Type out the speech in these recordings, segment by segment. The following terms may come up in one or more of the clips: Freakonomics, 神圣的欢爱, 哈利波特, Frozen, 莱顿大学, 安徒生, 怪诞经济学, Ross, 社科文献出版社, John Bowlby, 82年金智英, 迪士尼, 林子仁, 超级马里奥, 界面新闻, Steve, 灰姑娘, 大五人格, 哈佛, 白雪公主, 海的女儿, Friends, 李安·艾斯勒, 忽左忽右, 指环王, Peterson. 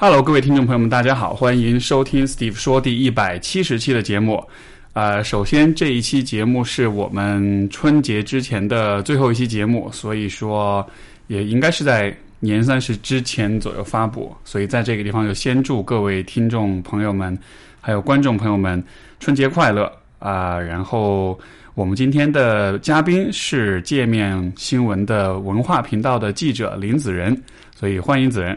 Hello， 各位听众朋友们，大家好，欢迎收听 Steve 说第170期的节目。首先这一期节目是我们春节之前的最后一期节目，所以说也应该是在年30之前左右发布，所以在这个地方就先祝各位听众朋友们还有观众朋友们春节快乐然后我们今天的嘉宾是界面新闻的文化频道的记者林子仁，所以欢迎子仁。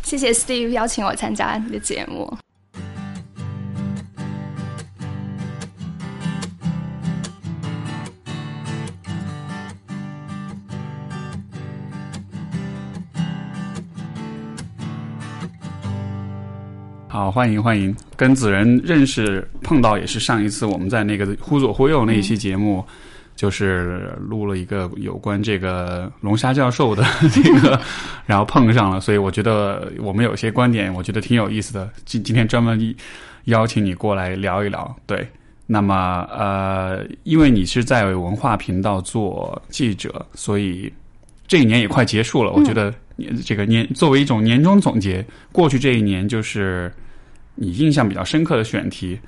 谢谢 Steve 邀请我参加你的节目。好，欢迎，跟子仁认识碰到也是上一次我们在那个忽左忽右那一期节目，就是录了一个有关这个龙虾教授的这个，然后碰上了，所以我觉得我们有些观点我觉得挺有意思的，今天专门邀请你过来聊一聊。对，那么因为你是在文化频道做记者，所以这一年也快结束了，我觉得这个年作为一种年终总结，过去这一年就是你印象比较深刻的选题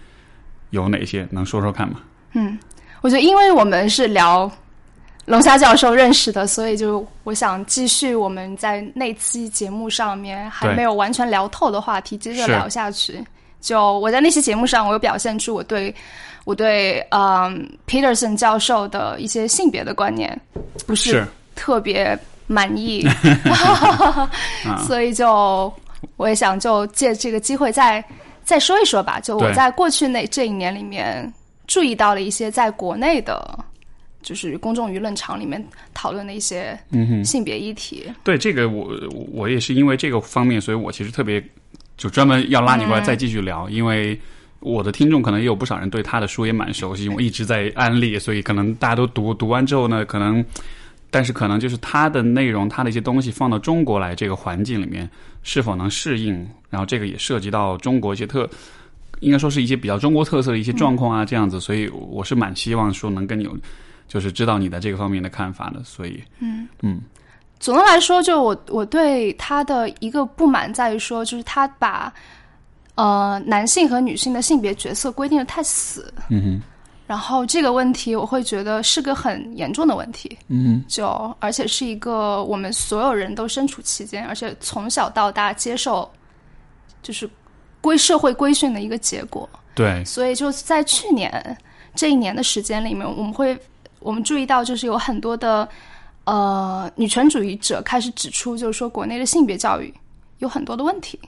有哪些？能说说看吗？我觉得因为我们是聊龙虾教授认识的，所以就我想继续我们在那期节目上面还没有完全聊透的话题接着聊下去。就我在那期节目上，我有表现出我对Peterson 教授的一些性别的观念不是特别满意所以就我也想就借这个机会再说一说吧。就我在过去这一年里面注意到了一些在国内的就是公众舆论场里面讨论的一些性别议题。对，这个我也是因为这个方面，所以我其实特别就专门要拉你过来再继续聊，因为我的听众可能也有不少人对他的书也蛮熟悉，我一直在安利，所以可能大家都读完之后呢，可能但是可能就是它的内容，它的一些东西放到中国来这个环境里面是否能适应，然后这个也涉及到中国一些应该说是一些比较中国特色的一些状况这样子，所以我是蛮希望说能跟你就是知道你在这个方面的看法的，所以总的来说，就我对他的一个不满在于说，就是他把男性和女性的性别角色规定的太死。然后这个问题我会觉得是个很严重的问题，就而且是一个我们所有人都身处其间，而且从小到大接受就是社会规训的一个结果。对，所以就在去年这一年的时间里面，我们注意到就是有很多的女权主义者开始指出，就是说国内的性别教育有很多的问题，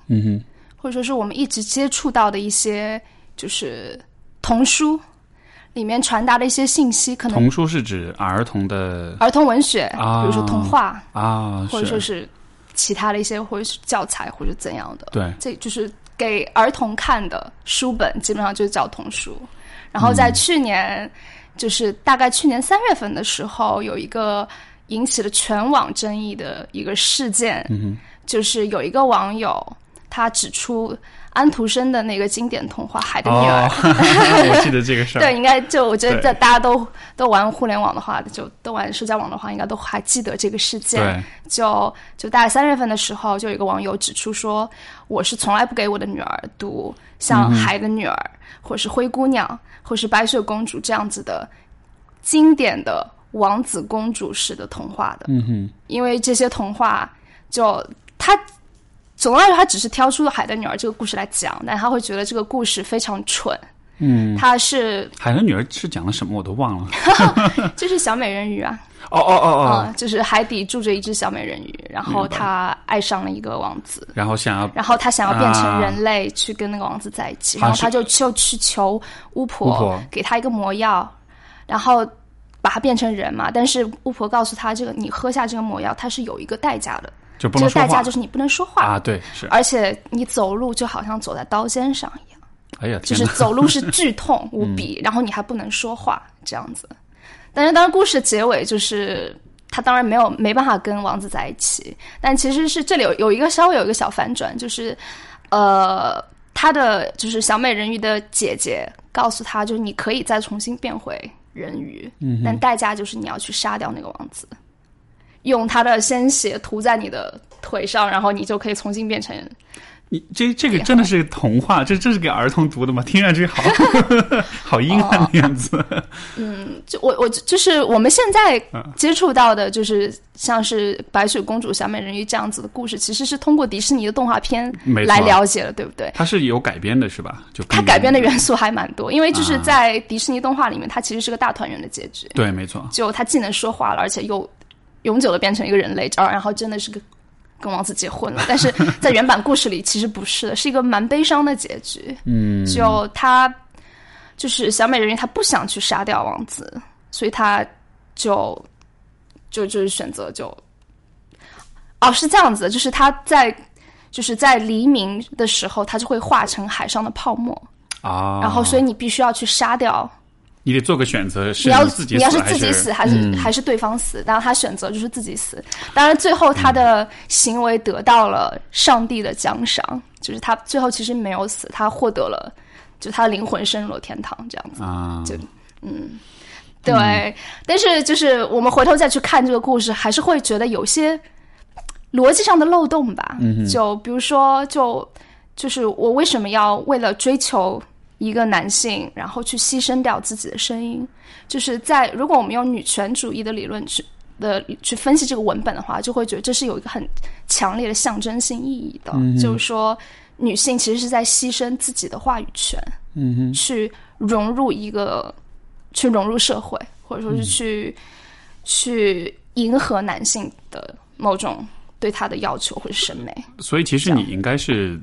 或者说是我们一直接触到的一些就是童书里面传达的一些信息，可能童书是指儿童文学比如说童话或者说是其他的一些或者是教材或者怎样的。对，这就是给儿童看的书本基本上就是叫童书。然后在去年就是大概去年3月份的时候，有一个引起了全网争议的一个事件，就是有一个网友他指出安徒生的那个经典童话《海的女儿》我记得这个事儿。对，应该就我觉得大家都玩互联网的话，就都玩社交网的话，应该都还记得这个事件。就大概3月份的时候，就有一个网友指出说，我是从来不给我的女儿读像《海的女儿》或是《灰姑娘》或是《白雪公主》这样子的经典的王子公主式的童话的，因为这些童话就它。总的来说，他只是挑出《海的女儿》这个故事来讲，但他会觉得这个故事非常蠢。他是《海的女儿》是讲了什么我都忘了就是小美人鱼啊。就是海底住着一只小美人鱼，然后她爱上了一个王子，然后她想要变成人类去跟那个王子在一起，然后她就去求巫婆给她一个魔药，然后把她变成人嘛。但是巫婆告诉她，这个你喝下这个魔药，它是有一个代价的。这个代价就是你不能说话啊！对，是，而且你走路就好像走在刀尖上一样。哎呀，就是走路是剧痛无比，然后你还不能说话这样子。但是当然，故事结尾就是他当然没办法跟王子在一起，但其实是这里有一个稍微有一个小反转，就是他的就是小美人鱼的姐姐告诉他，就是你可以再重新变回人鱼，但代价就是你要去杀掉那个王子。用他的鲜血涂在你的腿上，然后你就可以重新变成人。你这个真的是童话，这是给儿童读的吗？听上去好好阴暗的样子。嗯，就我就是我们现在接触到的，就是像是白雪公主、小美人鱼这样子的故事，其实是通过迪士尼的动画片来了解的，对不对？它是有改编的，是吧？就它改编的元素还蛮多，因为就是在迪士尼动画里面，它其实是个大团圆的结局。对，没错。就它既能说话了，而且又永久的变成一个人类，然后真的是个。跟王子结婚了，但是在原版故事里其实不是的，是一个蛮悲伤的结局。嗯，就他就是小美人鱼，他不想去杀掉王子，所以他就是选择是这样子的，就是他在黎明的时候，他就会化成海上的泡沫啊，然后所以你必须要去杀掉。你得做个选择，是你要是自己死还是对方死，然后他选择就是自己死。当然最后他的行为得到了上帝的奖赏，就是他最后其实没有死，他获得了就他的灵魂升入了天堂这样子啊，对但是就是我们回头再去看这个故事，还是会觉得有些逻辑上的漏洞吧。就比如说就是我为什么要为了追求一个男性，然后去牺牲掉自己的声音，就是在如果我们用女权主义的理论去分析这个文本的话，就会觉得这是有一个很强烈的象征性意义的。就是说，女性其实是在牺牲自己的话语权，去融入社会，或者说是去迎合男性的某种对他的要求或者审美。所以，其实你应该是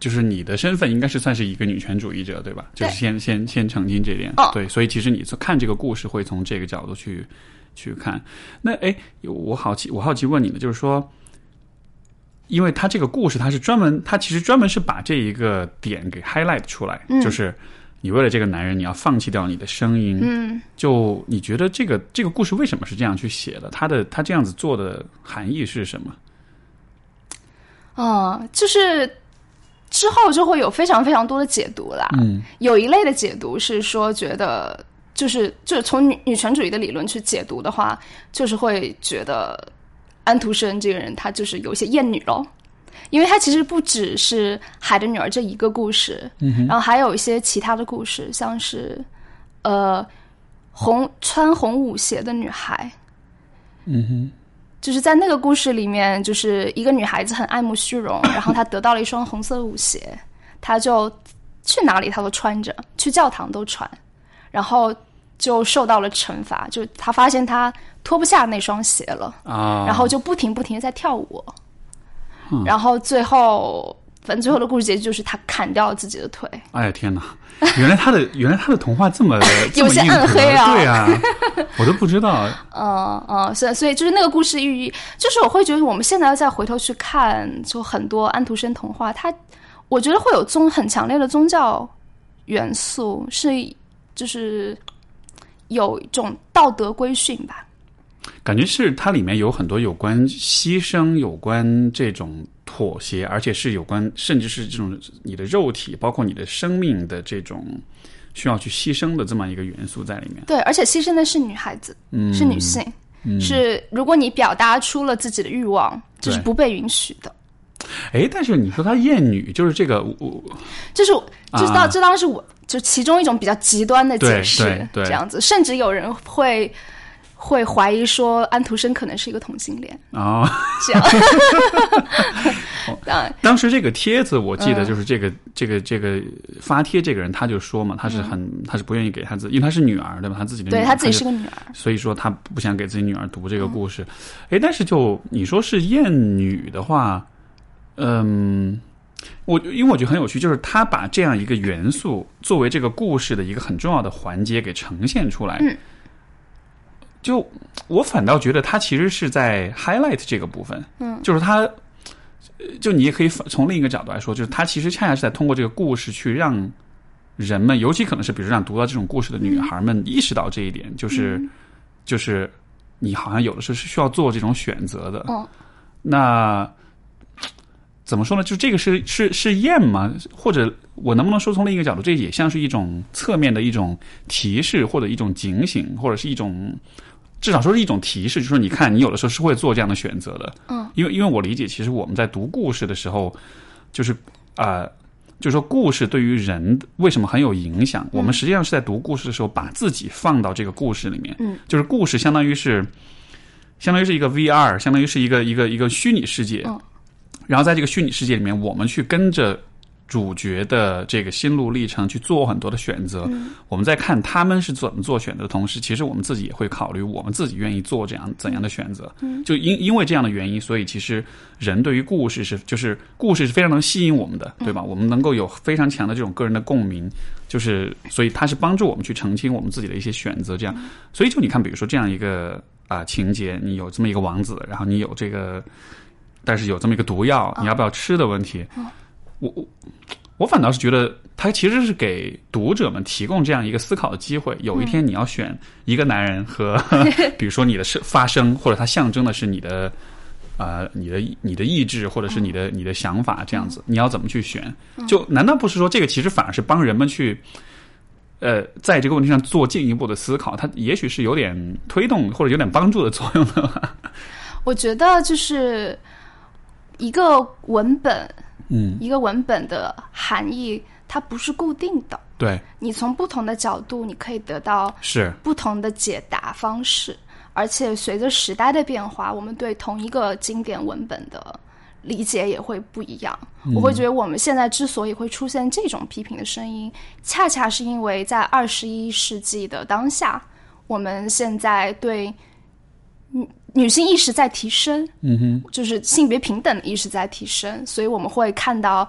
就是你的身份应该是算是一个女权主义者，对吧？对，就是先澄清这点。对，所以其实你看这个故事会从这个角度去看。那我好奇问你的就是说，因为他这个故事他其实专门是把这一个点给 highlight 出来，就是你为了这个男人你要放弃掉你的声音。就你觉得这个故事为什么是这样去写的？他这样子做的含义是什么？就是。之后就会有非常非常多的解读啦。有一类的解读是说，觉得就是从女权主义的理论去解读的话，就是会觉得安徒生这个人他就是有些厌女咯，因为他其实不只是海的女儿这一个故事，然后还有一些其他的故事，像是穿红舞鞋的女孩。就是在那个故事里面，就是一个女孩子很爱慕虚荣，然后她得到了一双红色的舞鞋，她就去哪里她都穿着，去教堂都穿，然后就受到了惩罚，就是她发现她脱不下那双鞋了，然后就不停地在跳舞，然后最后的故事结局就是他砍掉了自己的腿。哎呀天哪！原来他的童话这么有些暗黑啊！对啊，我都不知道。所以就是那个故事寓意，就是我会觉得我们现在再回头去看，就很多安徒生童话，它我觉得会有很强烈的宗教元素，是就是有一种道德规训吧。感觉是它里面有很多有关牺牲、有关这种妥协，而且是有关甚至是这种你的肉体包括你的生命的这种需要去牺牲的这么一个元素在里面。对，而且牺牲的是女孩子，是女性，是如果你表达出了自己的欲望，就是不被允许的。但是你说她厌女，就是这个这当然是我就其中一种比较极端的解释，这样子，甚至有人会怀疑说安徒生可能是一个同性恋这样当时这个帖子我记得就是这个发帖这个人他就说嘛，他是不愿意给他自己，因为他是女儿对吧，他自己的女儿，对，他自己是个女儿，所以说他不想给自己女儿读这个故事。但是就你说是厌女的话，因为我觉得很有趣，就是他把这样一个元素作为这个故事的一个很重要的环节给呈现出来。就我反倒觉得他其实是在 highlight 这个部分，就是他，就你也可以从另一个角度来说，就是他其实恰恰是在通过这个故事去让人们，尤其可能是比如让读到这种故事的女孩们意识到这一点，就是你好像有的时候是需要做这种选择的。那怎么说呢？就这个是厌吗？或者我能不能说从另一个角度，这也像是一种侧面的一种提示，或者一种警醒，或者是一种至少说是一种提示，就是你看你有的时候是会做这样的选择的。嗯，因为我理解其实我们在读故事的时候就是就是说故事对于人为什么很有影响，我们实际上是在读故事的时候把自己放到这个故事里面。嗯，就是故事相当于是一个 VR， 相当于是一个虚拟世界。嗯，然后在这个虚拟世界里面我们去跟着主角的这个心路历程去做很多的选择，我们在看他们是怎么做选择的同时，其实我们自己也会考虑我们自己愿意做怎样的选择。就因为这样的原因，所以其实人对于故事就是故事是非常能吸引我们的，对吧？我们能够有非常强的这种个人的共鸣，就是所以它是帮助我们去澄清我们自己的一些选择。这样，所以就你看，比如说这样一个情节，你有这么一个王子，然后你有这个，但是有这么一个毒药，你要不要吃的问题。我反倒是觉得他其实是给读者们提供这样一个思考的机会，有一天你要选一个男人和比如说你的发声，或者他象征的是你的意志，或者是你的想法，这样子你要怎么去选。就难道不是说这个其实反而是帮人们去在这个问题上做进一步的思考，它也许是有点推动或者有点帮助的作用的吧。我觉得就是一个文本，一个文本的含义它不是固定的，对，你从不同的角度你可以得到是不同的解答方式，而且随着时代的变化，我们对同一个经典文本的理解也会不一样。我会觉得我们现在之所以会出现这种批评的声音，恰恰是因为在21世纪的当下，我们现在对女性意识在提升，就是性别平等的意识在提升，所以我们会看到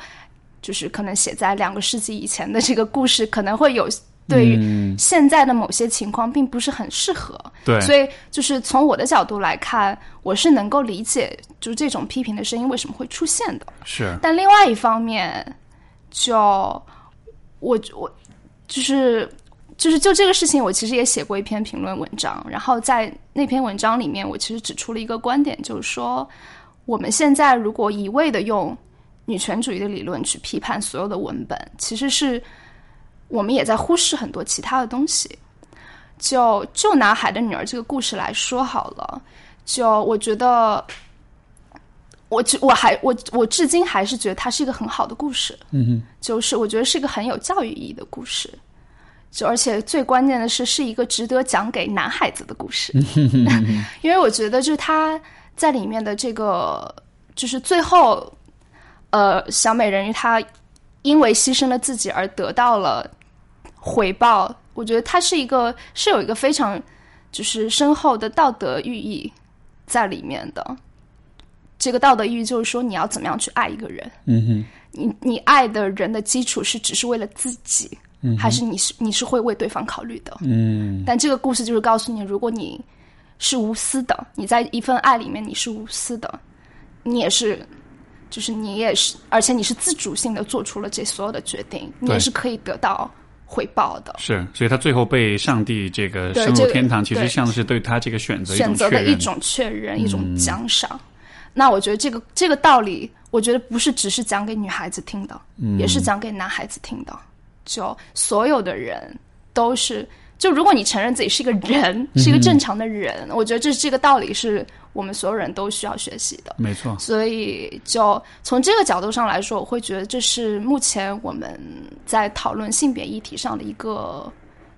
就是可能写在2个世纪以前的这个故事可能会有对于现在的某些情况并不是很适合。对，所以就是从我的角度来看，我是能够理解就是这种批评的声音为什么会出现的。是，但另外一方面就我就是就这个事情我其实也写过一篇评论文章，然后在那篇文章里面我其实指出了一个观点，就是说我们现在如果一味的用女权主义的理论去批判所有的文本，其实是我们也在忽视很多其他的东西。就拿《海的女儿》这个故事来说好了，就我觉得我至今还是觉得它是一个很好的故事，就是我觉得是一个很有教育意义的故事，就而且最关键的是一个值得讲给男孩子的故事。因为我觉得就是他在里面的这个就是最后小美人鱼他因为牺牲了自己而得到了回报，我觉得他是有一个非常就是深厚的道德寓意在里面的。这个道德寓意就是说你要怎么样去爱一个人，你爱的人的基础是只是为了自己，还是你是会为对方考虑的。但这个故事就是告诉你，如果你是无私的，你在一份爱里面你是无私的，你也是而且你是自主性的做出了这所有的决定，你也是可以得到回报的。是，所以他最后被上帝这个升入天堂，其实像是对他这个选择的一种确认，一种奖赏。那我觉得这个道理我觉得不是只是讲给女孩子听的，也是讲给男孩子听的。就所有的人都是，就如果你承认自己是一个人，是一个正常的人，我觉得这个道理是我们所有人都需要学习的。没错，所以就从这个角度上来说，我会觉得这是目前我们在讨论性别议题上的一个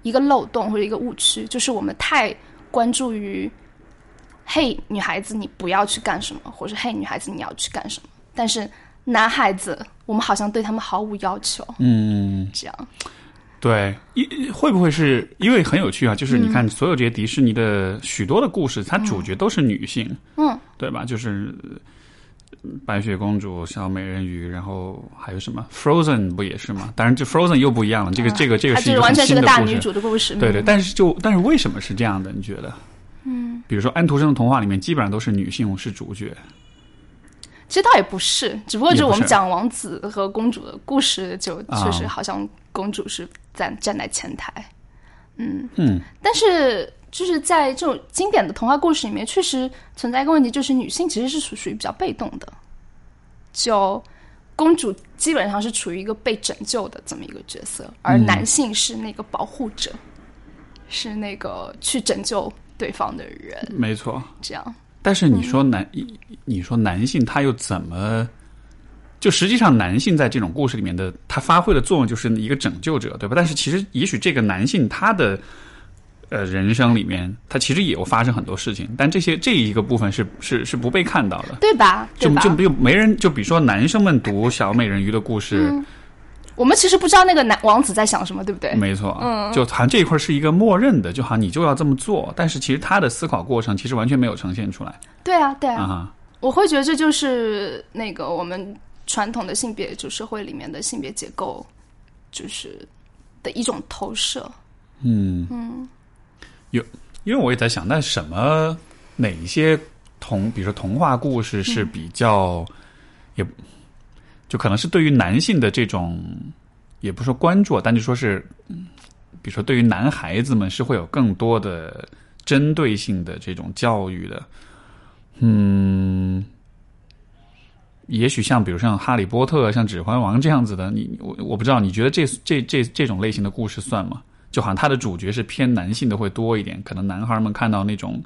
漏洞或者一个误区，就是我们太关注于嘿女孩子你不要去干什么，或者嘿女孩子你要去干什么，但是男孩子我们好像对他们毫无要求。这样对，会不会是因为很有趣啊，就是你看所有这些迪士尼的许多的故事，它主角都是女性，对吧？就是白雪公主、小美人鱼，然后还有什么 Frozen 不也是吗？当然这 Frozen 又不一样了，这个是一个很新的故事，完全是个大女主的故事。对对，但是为什么是这样的你觉得？比如说安徒生的童话里面基本上都是女性是主角，其实倒也不是，只不过就我们讲王子和公主的故事，就确实好像公主是站在前台。但是就是在这种经典的童话故事里面，确实存在一个问题，就是女性其实是属于比较被动的，就公主基本上是处于一个被拯救的这么一个角色，而男性是那个保护者，是那个去拯救对方的人，没错，这样。但是你说男性他又怎么，就实际上男性在这种故事里面的他发挥的作用就是一个拯救者，对吧？但是其实也许这个男性他的人生里面他其实也有发生很多事情，但这一个部分是不被看到的，对吧？就没人，就比如说男生们读小美人鱼的故事，我们其实不知道那个男王子在想什么，对不对？没错，就好像这一块是一个默认的，就好像你就要这么做，但是其实他的思考过程其实完全没有呈现出来。对啊，对啊，我会觉得这就是那个我们传统的性别就社会里面的性别结构，就是的一种投射。因为我也在想，那哪一些比如说童话故事是比较也。就可能是对于男性的这种，也不说关注，但就说是，比如说对于男孩子们是会有更多的针对性的这种教育的，也许像比如像《哈利波特》、像《指环王》这样子的，我不知道，你觉得这种类型的故事算吗？就好像它的主角是偏男性的会多一点，可能男孩们看到那种。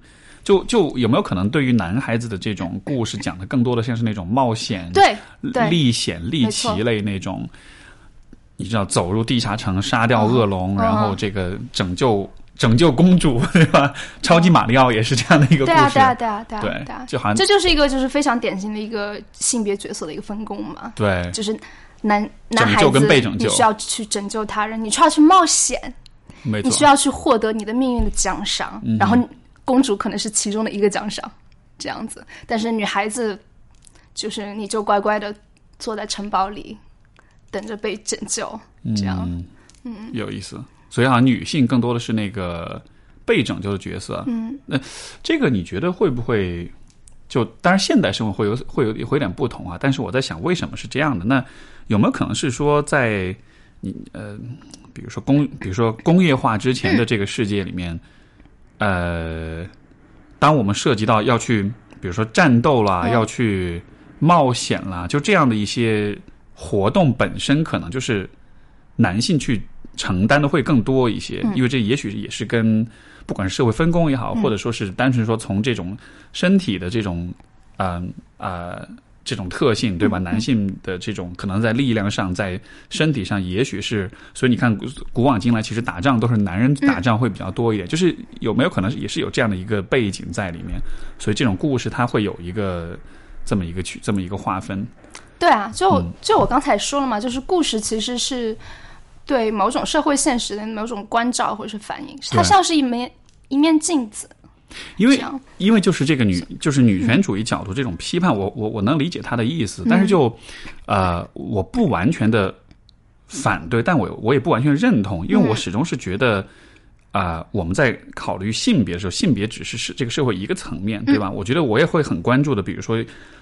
就有没有可能对于男孩子的这种故事讲的更多的像是那种冒险，对历险历奇类那种，你知道走入地下城杀掉恶龙，然后这个拯救公主，对吧？超级马里奥也是这样的一个故事。对啊，就好像这就是一个就是非常典型的一个性别角色的一个分工嘛。对，就是男孩子跟被拯救，你需要去拯救他人，你需要去冒险，没错，你需要去获得你的命运的奖赏，然后。公主可能是其中的一个奖赏，这样子。但是女孩子，就是你就乖乖的坐在城堡里，等着被拯救，这样。有意思。所以啊，女性更多的是那个被拯救的角色。那这个你觉得会不会？就当然现代生活会有点不同啊。但是我在想，为什么是这样的？那有没有可能是说在你比如说工业化之前的这个世界里面？当我们涉及到要去，比如说战斗啦，要去冒险啦，就这样的一些活动本身，可能就是男性去承担的会更多一些，因为这也许也是跟不管是社会分工也好，或者说是单纯说从这种身体的这种这种特性，对吧？男性的这种可能在力量上，在身体上，也许是，所以你看古往今来，其实打仗都是男人打仗会比较多一点，就是有没有可能也是有这样的一个背景在里面？所以这种故事它会有一个这么一个划分。对啊，就我刚才说了嘛，就是故事其实是对某种社会现实的某种关照或者是反应，它像是一面镜子。因为就是这个就是女权主义角度这种批判，我能理解他的意思，但是就我不完全的反对，但我也不完全认同，因为我始终是觉得我们在考虑性别的时候，性别只是这个社会一个层面，对吧？我觉得我也会很关注的，比如说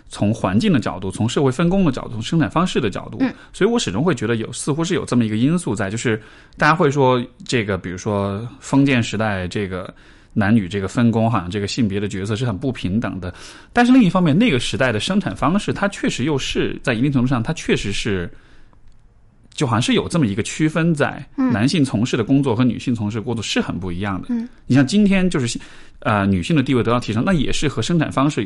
从环境的角度，从社会分工的角度，从生产方式的角度，所以我始终会觉得似乎是有这么一个因素在，就是大家会说这个，比如说封建时代这个。男女这个分工，好像这个性别的角色是很不平等的，但是另一方面，那个时代的生产方式，它确实又是在一定程度上，它确实是，就好像是有这么一个区分在，男性从事的工作和女性从事的工作是很不一样的。你像今天就是，女性的地位得到提升，那也是和生产方式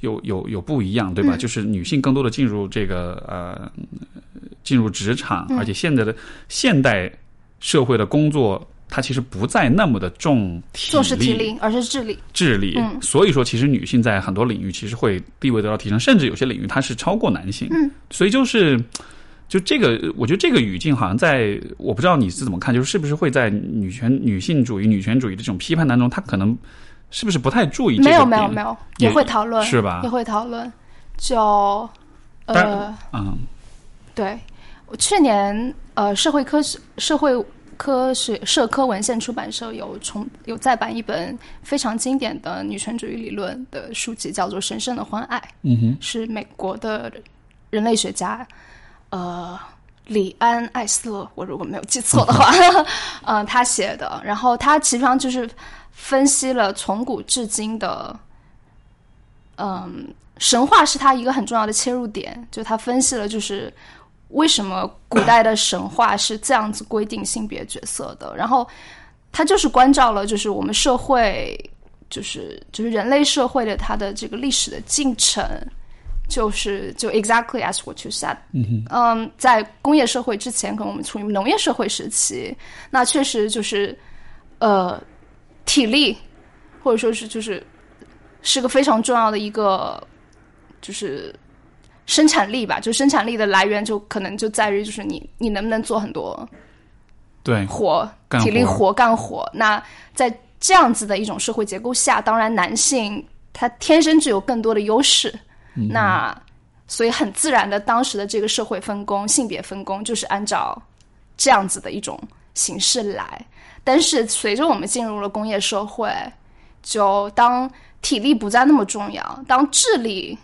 有不一样，对吧？就是女性更多的进入这个进入职场，而且现代社会的工作。它其实不再那么的重视体力，而是智力。所以说，其实女性在很多领域其实会地位得到提升，甚至有些领域它是超过男性。所以就这个，我觉得这个语境好像在，我不知道你是怎么看，就是是不是会在女性主义这种批判当中，它可能是不是不太注意这个点？没有，也会讨论，是吧？也会讨论。就对，我去年社科文献出版社有再版一本非常经典的女权主义理论的书籍，叫做《神圣的欢爱》，是美国的人类学家李安·艾斯勒，我如果没有记错的话，他写的。然后他其实上就是分析了从古至今的，神话是他一个很重要的切入点，就他分析了就是。为什么古代的神话是这样子规定性别角色的？然后，它就是关照了，就是我们社会就是人类社会的它的这个历史的进程，就 exactly as what you said。 在工业社会之前，可能我们处于农业社会时期，那确实就是体力或者说是就是个非常重要的一个就是生产力吧，就生产力的来源就可能就在于就是你能不能做很多对活体力活干活。那在这样子的一种社会结构下，当然男性他天生就有更多的优势，那所以很自然的当时的这个社会分工性别分工就是按照这样子的一种形式来。但是随着我们进入了工业社会，就当体力不再那么重要，当智力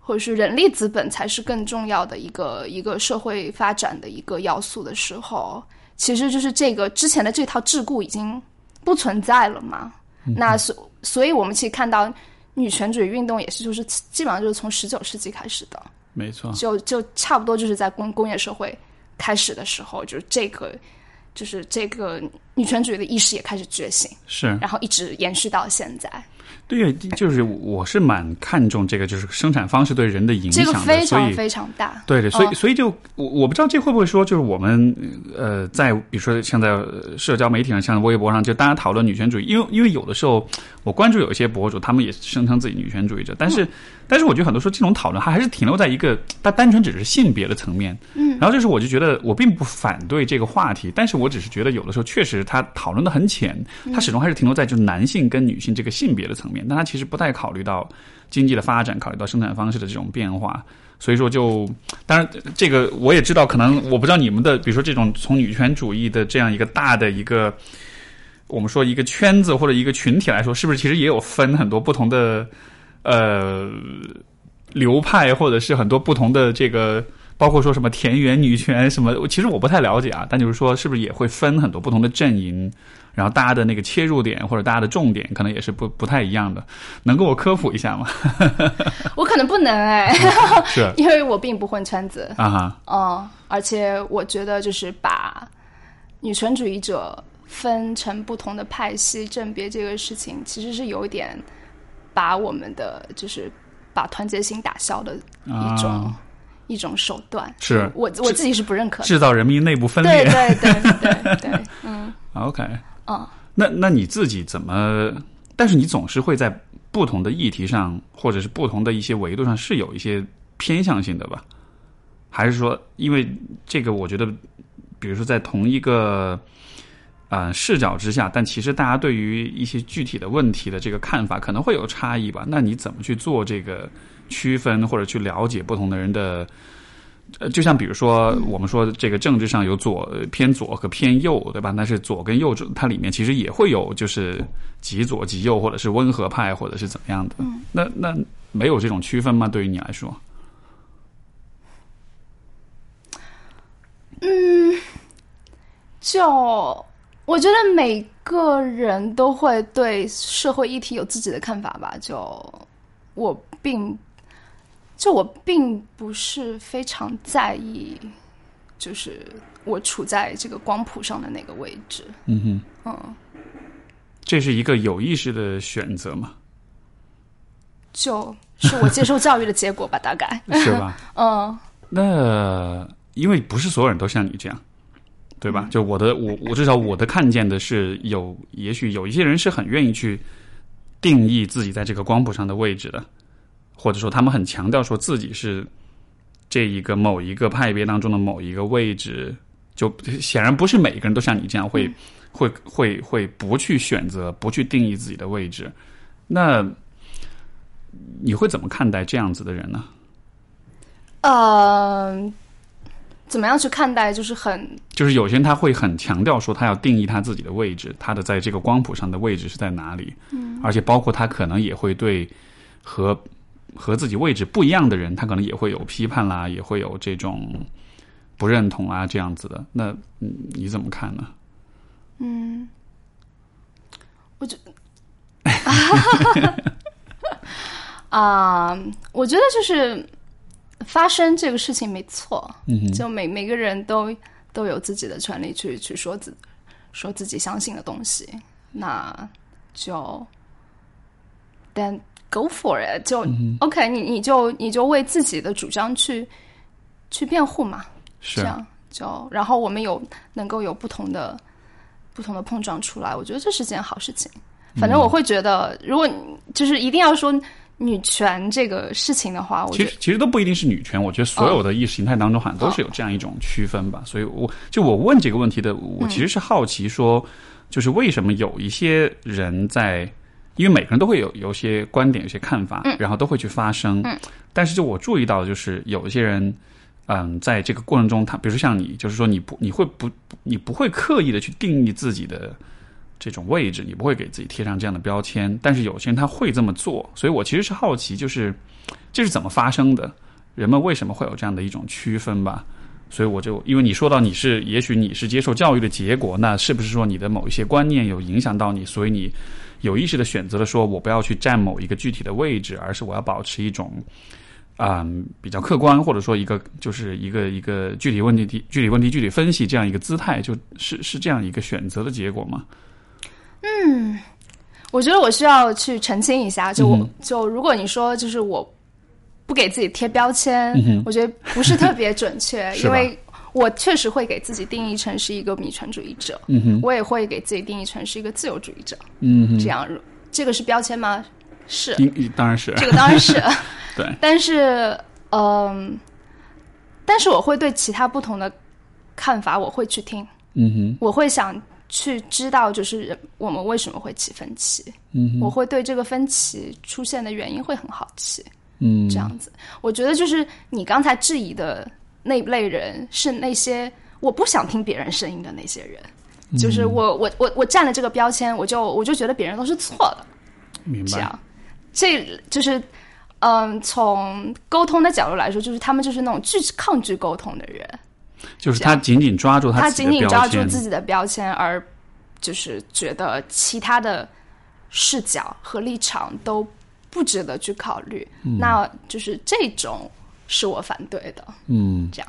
或者是人力资本才是更重要的一个社会发展的一个要素的时候，其实就是这个之前的这套桎梏已经不存在了嘛。那所以我们其实看到女权主义运动也是就是基本上就是从19世纪开始的，没错，就差不多就是在工业社会开始的时候，就是这个女权主义的意识也开始觉醒，是，然后一直延续到现在。对，就是我是蛮看重这个，就是生产方式对人的影响的，这个非常非常大。对的，所以就我不知道这会不会说，就是我们在比如说像在社交媒体上，像微博上，就大家讨论女权主义，因为有的时候我关注有一些博主，他们也声称自己女权主义者，但是我觉得很多时候这种讨论它还是停留在一个它单纯只是性别的层面。然后就是我就觉得我并不反对这个话题，但是我只是觉得有的时候确实它讨论的很浅，它始终还是停留在就是男性跟女性这个性别的层面，但它其实不太考虑到经济的发展，考虑到生产方式的这种变化。所以说就当然这个我也知道，可能我不知道你们的比如说这种从女权主义的这样一个大的一个我们说一个圈子或者一个群体来说，是不是其实也有分很多不同的流派，或者是很多不同的这个包括说什么田园女权什么，其实我不太了解啊，但就是说是不是也会分很多不同的阵营，然后大家的那个切入点或者大家的重点可能也是不太一样的，能给我科普一下吗？我可能不能是因为我并不混圈子啊而且我觉得就是把女权主义者分成不同的派系政别这个事情，其实是有一点把我们的就是把团结性打消的一种手段，是我自己是不认可的，制造人民内部分裂。对，OK， 那你自己怎么？但是你总是会在不同的议题上，或者是不同的一些维度上，是有一些偏向性的吧？还是说，因为这个，我觉得，比如说在同一个视角之下，但其实大家对于一些具体的问题的这个看法可能会有差异吧？那你怎么去做这个区分，或者去了解不同的人的？就像比如说我们说这个政治上有偏左和偏右，对吧？但是左跟右它里面其实也会有就是极左极右，或者是温和派，或者是怎么样的。那没有这种区分吗？对于你来说？就我觉得每个人都会对社会议题有自己的看法吧，我并不是非常在意，就是我处在这个光谱上的那个位置。这是一个有意识的选择吗？就是我接受教育的结果吧，大概是吧？那因为不是所有人都像你这样，对吧？就我至少我的看见的是有，也许有一些人是很愿意去定义自己在这个光谱上的位置的。或者说他们很强调说自己是这一个某一个派别当中的某一个位置，就显然不是每一个人都像你这样会不去选择，不去定义自己的位置。那你会怎么看待这样子的人呢？怎么样去看待？就是有些人他会很强调说他要定义他自己的位置，他的在这个光谱上的位置是在哪里，而且包括他可能也会对和自己位置不一样的人，他可能也会有批判啦，也会有这种不认同啊，这样子的。那你怎么看呢？我觉得我觉得就是发生这个事情没错，就每个人都有自己的权利去说自己相信的东西，那就便 go for it， 就、OK， 你就为自己的主张去辩护嘛，是这样就，然后我们能够有不同的碰撞出来，我觉得这是件好事情。反正我会觉得，如果就是一定要说女权这个事情的话，其实都不一定是女权，我觉得所有的意识形态当中好像都是有这样一种区分吧。所以我问这个问题的，我其实是好奇说，就是为什么有一些人在，因为每个人都会有些观点、有些看法，然后都会去发声。但是就我注意到，就是有一些人。在这个过程中，他比如说像你，就是说你不会刻意的去定义自己的这种位置，你不会给自己贴上这样的标签，但是有些人他会这么做，所以我其实是好奇，就是这是怎么发生的，人们为什么会有这样的一种区分吧？所以我就因为你说到你是，也许你是接受教育的结果，那是不是说你的某一些观念有影响到你，所以你有意识的选择了说我不要去占某一个具体的位置，而是我要保持一种。比较客观，或者说一个就是一个具体问题具体分析这样一个姿态，就是这样一个选择的结果吗？我觉得我需要去澄清一下，就如果你说就是我不给自己贴标签，我觉得不是特别准确，因为我确实会给自己定义成是一个女权主义者，我也会给自己定义成是一个自由主义者，这样这个是标签吗？是，当然是，这个当然是。对，但是，但是我会对其他不同的看法，我会去听，我会想去知道，就是我们为什么会起分歧，我会对这个分歧出现的原因会很好奇，这样子。我觉得就是你刚才质疑的那类人，是那些我不想听别人声音的那些人，就是我占了这个标签，我就觉得别人都是错的。明白，这就是，从沟通的角度来说，就是他们就是那种抗拒沟通的人，就是他紧紧抓住自己的标签，而就是觉得其他的视角和立场都不值得去考虑，那就是这种是我反对的。这样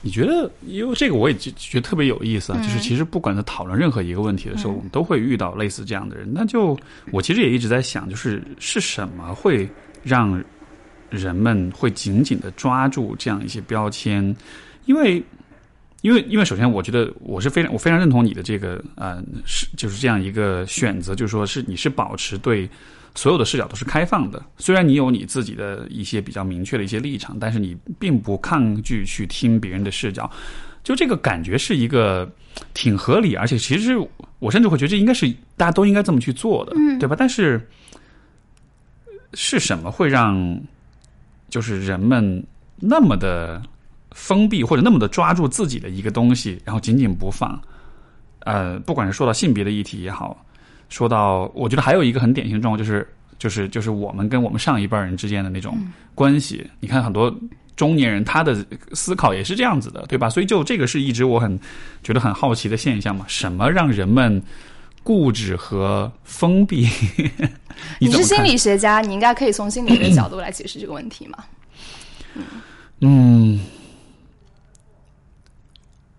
你觉得？因为这个我也觉得特别有意思啊，就是其实不管在讨论任何一个问题的时候，我们都会遇到类似这样的人。那就我其实也一直在想，就是是什么会让人们会紧紧的抓住这样一些标签？因为首先我觉得我非常认同你的这个就是这样一个选择，就是说是你是保持对。所有的视角都是开放的，虽然你有你自己的一些比较明确的一些立场，但是你并不抗拒去听别人的视角，就这个感觉是一个挺合理，而且其实我甚至会觉得这应该是大家都应该这么去做的，对吧？但是什么会让就是人们那么的封闭，或者那么的抓住自己的一个东西，然后紧紧不放？不管是说到性别的议题也好。说到，我觉得还有一个很典型的状况，就是我们跟我们上一辈人之间的那种关系。你看很多中年人，他的思考也是这样子的，对吧？所以就这个是一直我很觉得很好奇的现象嘛。什么让人们固执和封闭？你是心理学家，你应该可以从心理学角度来解释这个问题嘛？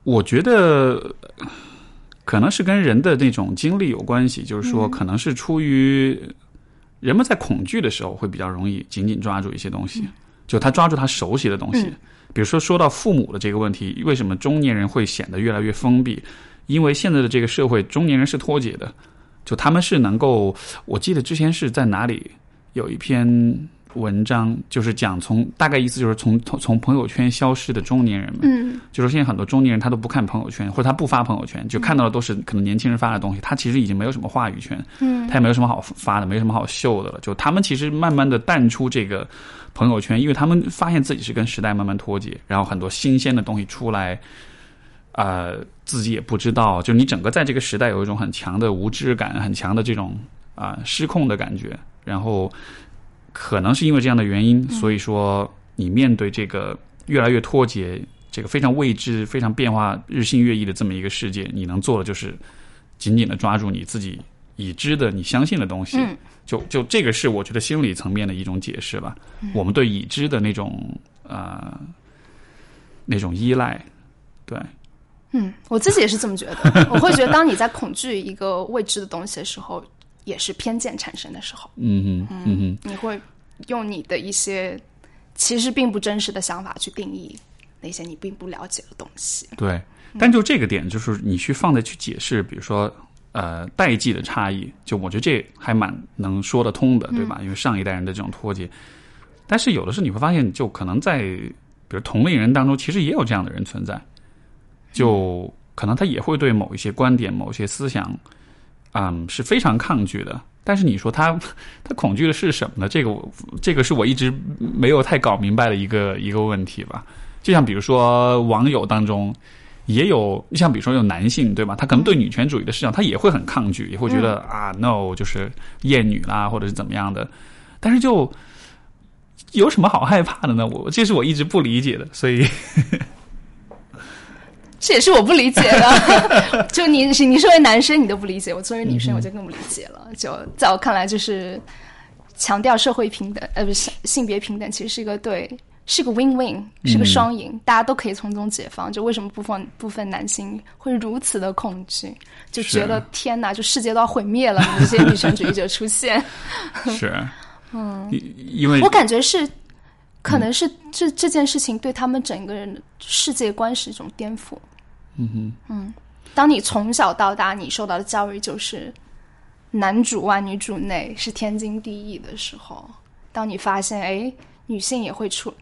我觉得。可能是跟人的那种经历有关系，就是说可能是出于人们在恐惧的时候会比较容易紧紧抓住一些东西，就他抓住他熟悉的东西，比如说到父母的这个问题，为什么中年人会显得越来越封闭？因为现在的这个社会，中年人是脱节的，就他们是能够，我记得之前是在哪里有一篇文章，就是讲大概意思就是从朋友圈消失的中年人们，就是现在很多中年人他都不看朋友圈，或者他不发朋友圈，就看到的都是可能年轻人发的东西，他其实已经没有什么话语权，他也没有什么好发的，没什么好秀的了，就他们其实慢慢的淡出这个朋友圈，因为他们发现自己是跟时代慢慢脱节，然后很多新鲜的东西出来，自己也不知道，就你整个在这个时代有一种很强的无知感，很强的这种失控的感觉，然后可能是因为这样的原因，所以说你面对这个越来越脱节，这个非常未知、非常变化、日新月异的这么一个世界，你能做的就是紧紧的抓住你自己已知的、你相信的东西。就这个是我觉得心理层面的一种解释吧。我们对已知的那种依赖，对。我自己也是这么觉得。我会觉得，当你在恐惧一个未知的东西的时候，也是偏见产生的时候。嗯嗯嗯，你会用你的一些其实并不真实的想法去定义那些你并不了解的东西。对，但就这个点，就是你去放在去解释，比如说代际的差异，就我觉得这还蛮能说得通的，对吧？因为上一代人的这种脱节，但是有的时候你会发现，就可能在比如同龄人当中，其实也有这样的人存在，就可能他也会对某一些观点、某些思想，是非常抗拒的。但是你说他恐惧的是什么呢？这个是我一直没有太搞明白的一个问题吧。就像比如说网友当中也有，像比如说有男性，对吧？他可能对女权主义的思想他也会很抗拒，也会觉得no 就是厌女啦，或者是怎么样的。但是就有什么好害怕的呢？这是我一直不理解的，所以这也是我不理解的。就你身为男生你都不理解，我作为女生我就更不理解了。就在我看来，就是强调社会平等，不是性别平等，其实是一个win-win， 是个双赢，大家都可以从中解放。就为什么部分男性会如此的恐惧，就觉得天哪，就世界都要毁灭了，这些女权主义者出现。是，因为我感觉是，可能是这件事情对他们整个人的世界观是一种颠覆。当你从小到大你受到的教育就是男主外女主内是天经地义的时候，当你发现女性也会出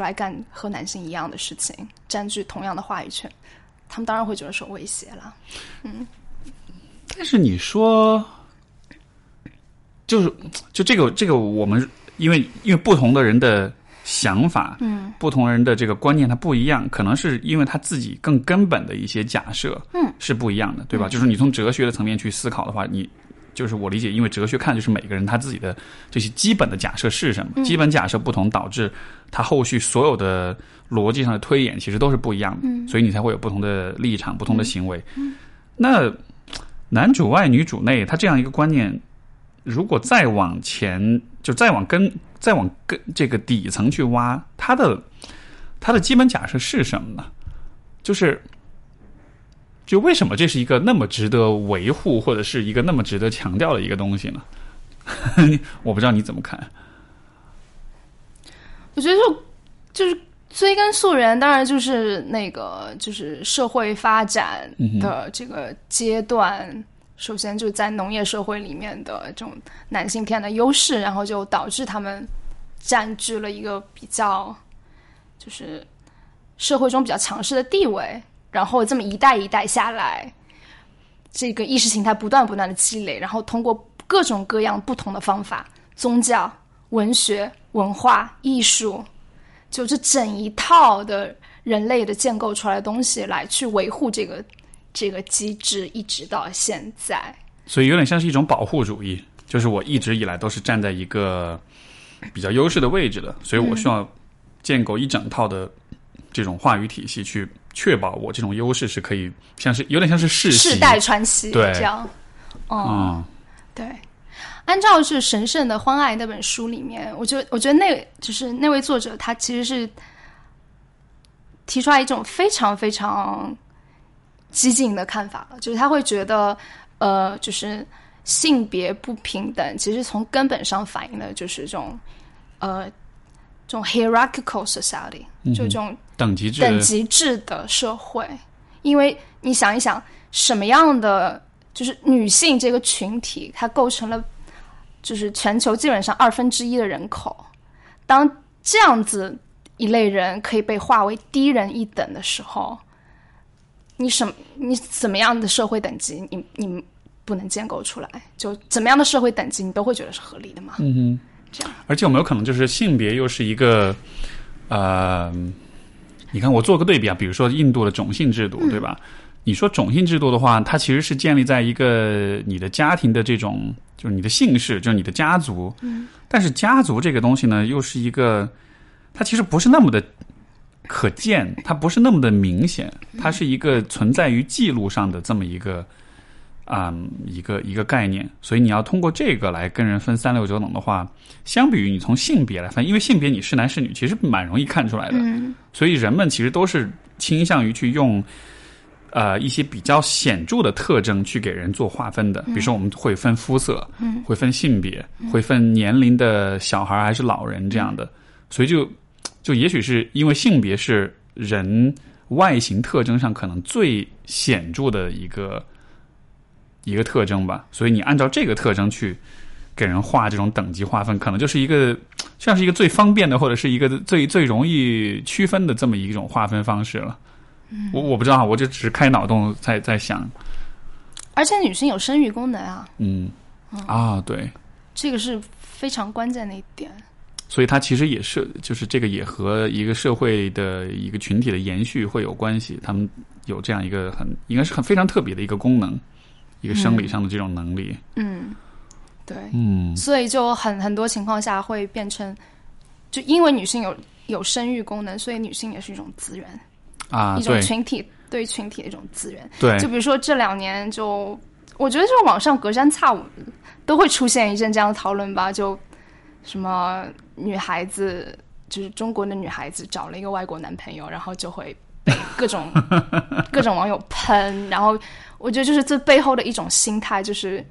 来干和男性一样的事情，占据同样的话语权，他们当然会觉得受威胁了。但是你说，就这个，我们因为不同的人的想法，不同人的这个观念它不一样，可能是因为他自己更根本的一些假设，是不一样的，对吧？就是你从哲学的层面去思考的话，你。就是我理解，因为哲学看就是每个人他自己的这些基本的假设是什么，基本假设不同，导致他后续所有的逻辑上的推演其实都是不一样的，所以你才会有不同的立场、不同的行为。那男主外女主内，他这样一个观念，如果再往前，就再往这个底层去挖，他的基本假设是什么呢？就为什么这是一个那么值得维护或者是一个那么值得强调的一个东西呢？我不知道你怎么看。我觉得就是追根溯源，当然就是那个就是社会发展的这个阶段，首先就在农业社会里面的这种男性天然的优势，然后就导致他们占据了一个比较就是社会中比较强势的地位。然后这么一代一代下来，这个意识形态不断的积累，然后通过各种各样不同的方法，宗教、文学、文化、艺术，就这整一套的人类的建构出来的东西来去维护这个机制，一直到现在。所以有点像是一种保护主义，就是我一直以来都是站在一个比较优势的位置的，所以我需要建构一整套的这种话语体系去确保我这种优势是可以，像是有点像是世代传奇这样。对，按照是《神圣的欢爱》那本书里面，我觉得那位作者他其实是提出来一种非常非常激进的看法了，就是他会觉得就是性别不平等其实从根本上反映的就是这种 hierarchical society， 就这种等级制的社会。因为你想一想，什么样的就是女性这个群体，它构成了就是全球基本上1/2的人口。当这样子一类人可以被划为低人一等的时候，你怎么样的社会等级你不能建构出来？就怎么样的社会等级你都会觉得是合理的嘛？而且有没有可能就是性别又是一个你看我做个对比啊，比如说印度的种姓制度，对吧？你说种姓制度的话，它其实是建立在一个你的家庭的这种就是你的姓氏，就是你的家族。但是家族这个东西呢，又是一个它其实不是那么的可见，它不是那么的明显，它是一个存在于记录上的这么一个一个概念。所以你要通过这个来跟人分三六九等的话，相比于你从性别来分，因为性别你是男是女其实蛮容易看出来的，所以人们其实都是倾向于去用一些比较显著的特征去给人做划分的，比如说我们会分肤色，会分性别，会分年龄的小孩还是老人这样的，所以就也许是因为性别是人外形特征上可能最显著的一个特征吧，所以你按照这个特征去给人画这种等级划分，可能就是一个像是一个最方便的，或者是一个最容易区分的这么一种划分方式了。我不知道，我就只是开脑洞在想。而且女性有生育功能啊。对，这个是非常关键的一点。所以它其实也是，就是这个也和一个社会的一个群体的延续会有关系，他们有这样一个应该是很非常特别的一个功能，一个生理上的这种能力。对，所以就很多情况下会变成，就因为女性有生育功能，所以女性也是一种资源啊，一种群体对于群体的一种资源。对，就比如说这两年就我觉得就网上隔三差五都会出现一阵这样的讨论吧，就什么女孩子，就是中国的女孩子找了一个外国男朋友，然后就会被各种网友喷，然后我觉得就是这背后的一种心态，就是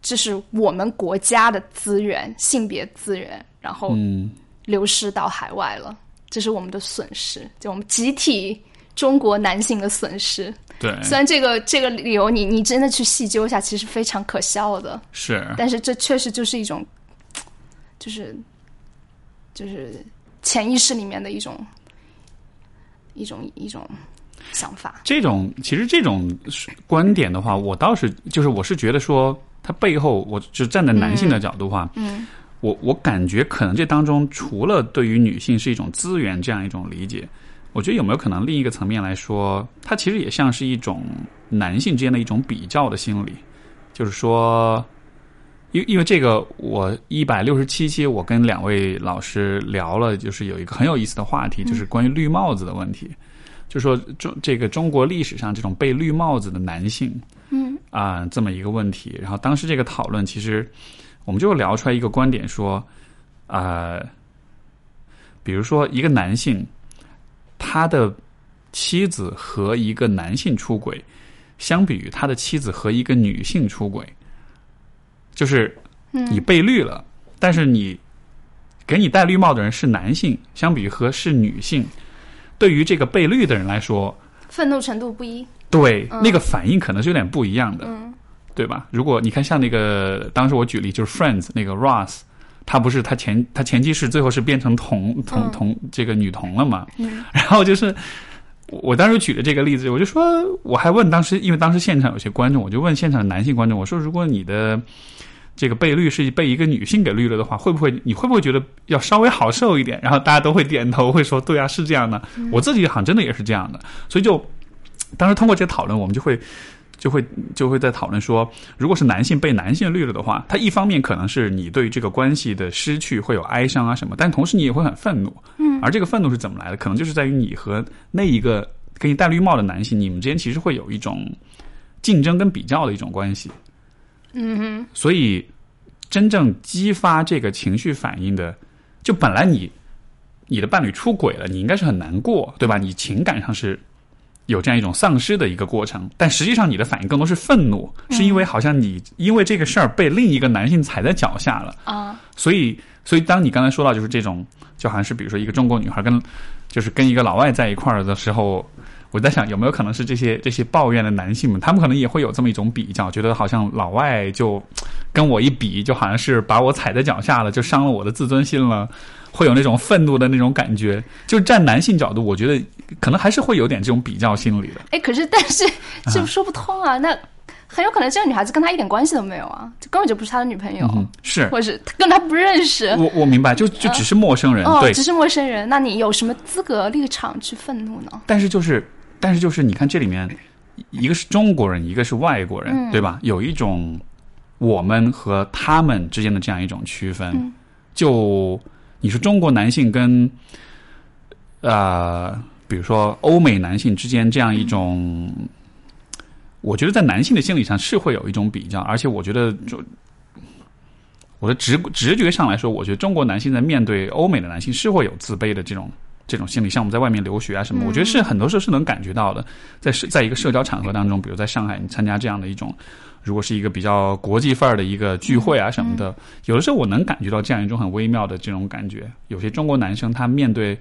这是我们国家的资源，性别资源，然后流失到海外了，这是我们的损失，就我们集体中国男性的损失。对，虽然这个理由你真的去细究一下，其实非常可笑的，是，但是这确实就是一种就是潜意识里面的一种想法。其实这种观点的话，我倒是就是我是觉得说，它背后我就站在男性的角度的话，我感觉可能这当中除了对于女性是一种资源这样一种理解，我觉得有没有可能另一个层面来说，它其实也像是一种男性之间的一种比较的心理，就是说。因为这个，我167期我跟两位老师聊了，就是有一个很有意思的话题，就是关于绿帽子的问题。就说这个中国历史上这种被绿帽子的男性，这么一个问题。然后当时这个讨论，其实我们就聊出来一个观点，说，比如说一个男性，他的妻子和一个男性出轨，相比于他的妻子和一个女性出轨。就是你被绿了，但是你给你戴绿帽的人是男性，相比和是女性，对于这个被绿的人来说，愤怒程度不一。对，那个反应可能是有点不一样的，对吧？如果你看像那个，当时我举例就是 Friends 那个 Ross， 他不是他前妻是最后是变成同这个女同了嘛？然后就是我当时举的这个例子，我就说我还问当时，因为当时现场有些观众，我就问现场的男性观众，我说如果你的这个被绿是被一个女性给绿了的话，你会不会觉得要稍微好受一点？然后大家都会点头，会说对啊，是这样的。我自己好像真的也是这样的，所以就当时通过这个讨论，我们就会在讨论说，如果是男性被男性绿了的话，他一方面可能是你对于这个关系的失去会有哀伤啊什么，但同时你也会很愤怒。而这个愤怒是怎么来的？可能就是在于你和那一个给你戴绿帽的男性，你们之间其实会有一种竞争跟比较的一种关系。所以真正激发这个情绪反应的，就本来你的伴侣出轨了，你应该是很难过，对吧？你情感上是有这样一种丧失的一个过程，但实际上你的反应更多是愤怒，是因为好像你因为这个事儿被另一个男性踩在脚下了啊。所以当你刚才说到就是这种，就好像是比如说一个中国女孩跟一个老外在一块儿的时候。我在想有没有可能是这些抱怨的男性们，他们可能也会有这么一种比较，觉得好像老外就跟我一比，就好像是把我踩在脚下了，就伤了我的自尊心了，会有那种愤怒的那种感觉。就站男性角度，我觉得可能还是会有点这种比较心理的。可是但是这说不通啊，那很有可能这个女孩子跟他一点关系都没有啊，就根本就不是他的女朋友，是，或者跟他不认识。我明白，就只是陌生人，对，只是陌生人。那你有什么资格立场去愤怒呢？但是你看这里面，一个是中国人，一个是外国人，对吧？有一种我们和他们之间的这样一种区分。就你说中国男性跟比如说欧美男性之间这样一种，我觉得在男性的心理上是会有一种比较，而且我觉得就我的直觉上来说，我觉得中国男性在面对欧美的男性是会有自卑的这种。这种心理，像我们在外面留学啊什么，我觉得是很多时候是能感觉到的。在一个社交场合当中，比如在上海，你参加这样的一种，如果是一个比较国际范儿的一个聚会啊什么的，有的时候我能感觉到这样一种很微妙的这种感觉。有些中国男生他面对，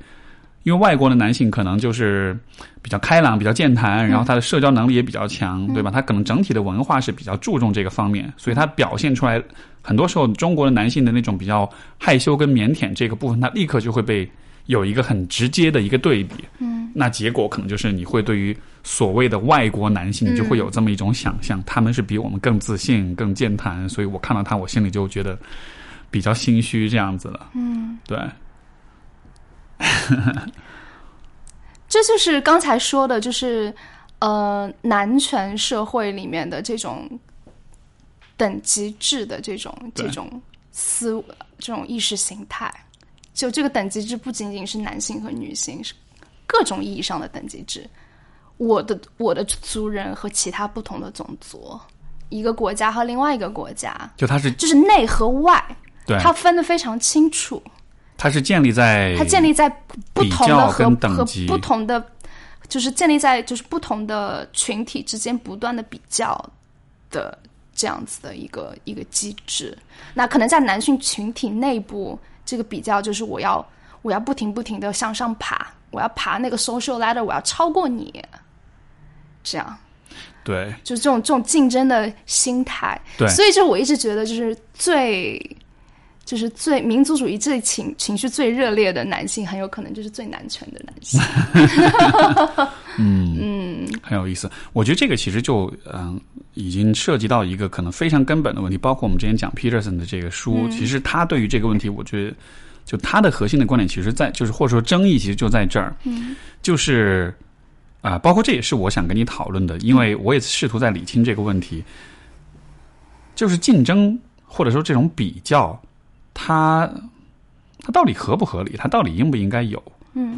因为外国的男性可能就是比较开朗比较健谈，然后他的社交能力也比较强，对吧，他可能整体的文化是比较注重这个方面，所以他表现出来很多时候中国的男性的那种比较害羞跟腼腆这个部分，他立刻就会被有一个很直接的一个对比，那结果可能就是你会对于所谓的外国男性你就会有这么一种想象，他们是比我们更自信更健谈，所以我看到他我心里就觉得比较心虚这样子了。对这就是刚才说的，就是男权社会里面的这种等级制的这种意识形态。就这个等级制不仅仅是男性和女性，是各种意义上的等级制。我的族人和其他不同的种族，一个国家和另外一个国家，就是内和外，对，它分得非常清楚。它建立在不同的和不同的，就是建立在就是不同的群体之间不断的比较的这样子的一个机制。那可能在男性群体内部，这个比较就是我要不停的向上爬，我要爬那个 social ladder， 我要超过你，这样。对，就是这种竞争的心态。对，所以就我一直觉得就是最民族主义最情绪最热烈的男性，很有可能就是最男权的男性。很有意思。我觉得这个其实就已经涉及到一个可能非常根本的问题，包括我们之前讲 Peterson 的这个书，其实他对于这个问题，我觉得就他的核心的观点，其实在就是或者说争议其实就在这儿，就是包括这也是我想跟你讨论的，因为我也试图在理清这个问题，就是竞争或者说这种比较。它到底合不合理，它到底应不应该有，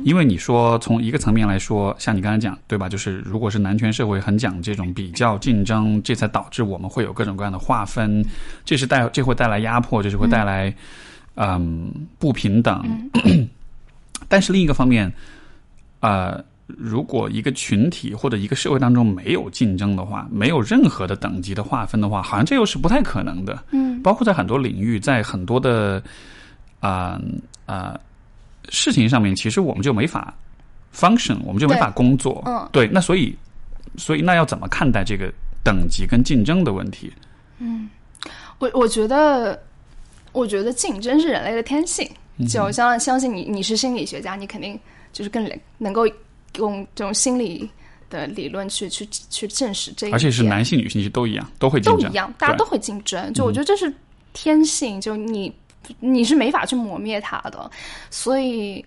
因为你说从一个层面来说，像你刚才讲对吧，就是如果是男权社会很讲这种比较竞争，这才导致我们会有各种各样的划分，这会带来压迫，这是会带来不平等。但是另一个方面如果一个群体或者一个社会当中没有竞争的话，没有任何的等级的划分的话，好像这又是不太可能的。包括在很多领域，在很多的事情上面，其实我们就没法 function， 我们就没法工作。对，那所以那要怎么看待这个等级跟竞争的问题？我觉得竞争是人类的天性。就相信你是心理学家，你肯定就是更能够用这种心理的理论去证实这一点，而且是男性女性都一样，都会竞争，都一样，大家都会竞争。就我觉得这是天性，就你是没法去磨灭它的，所以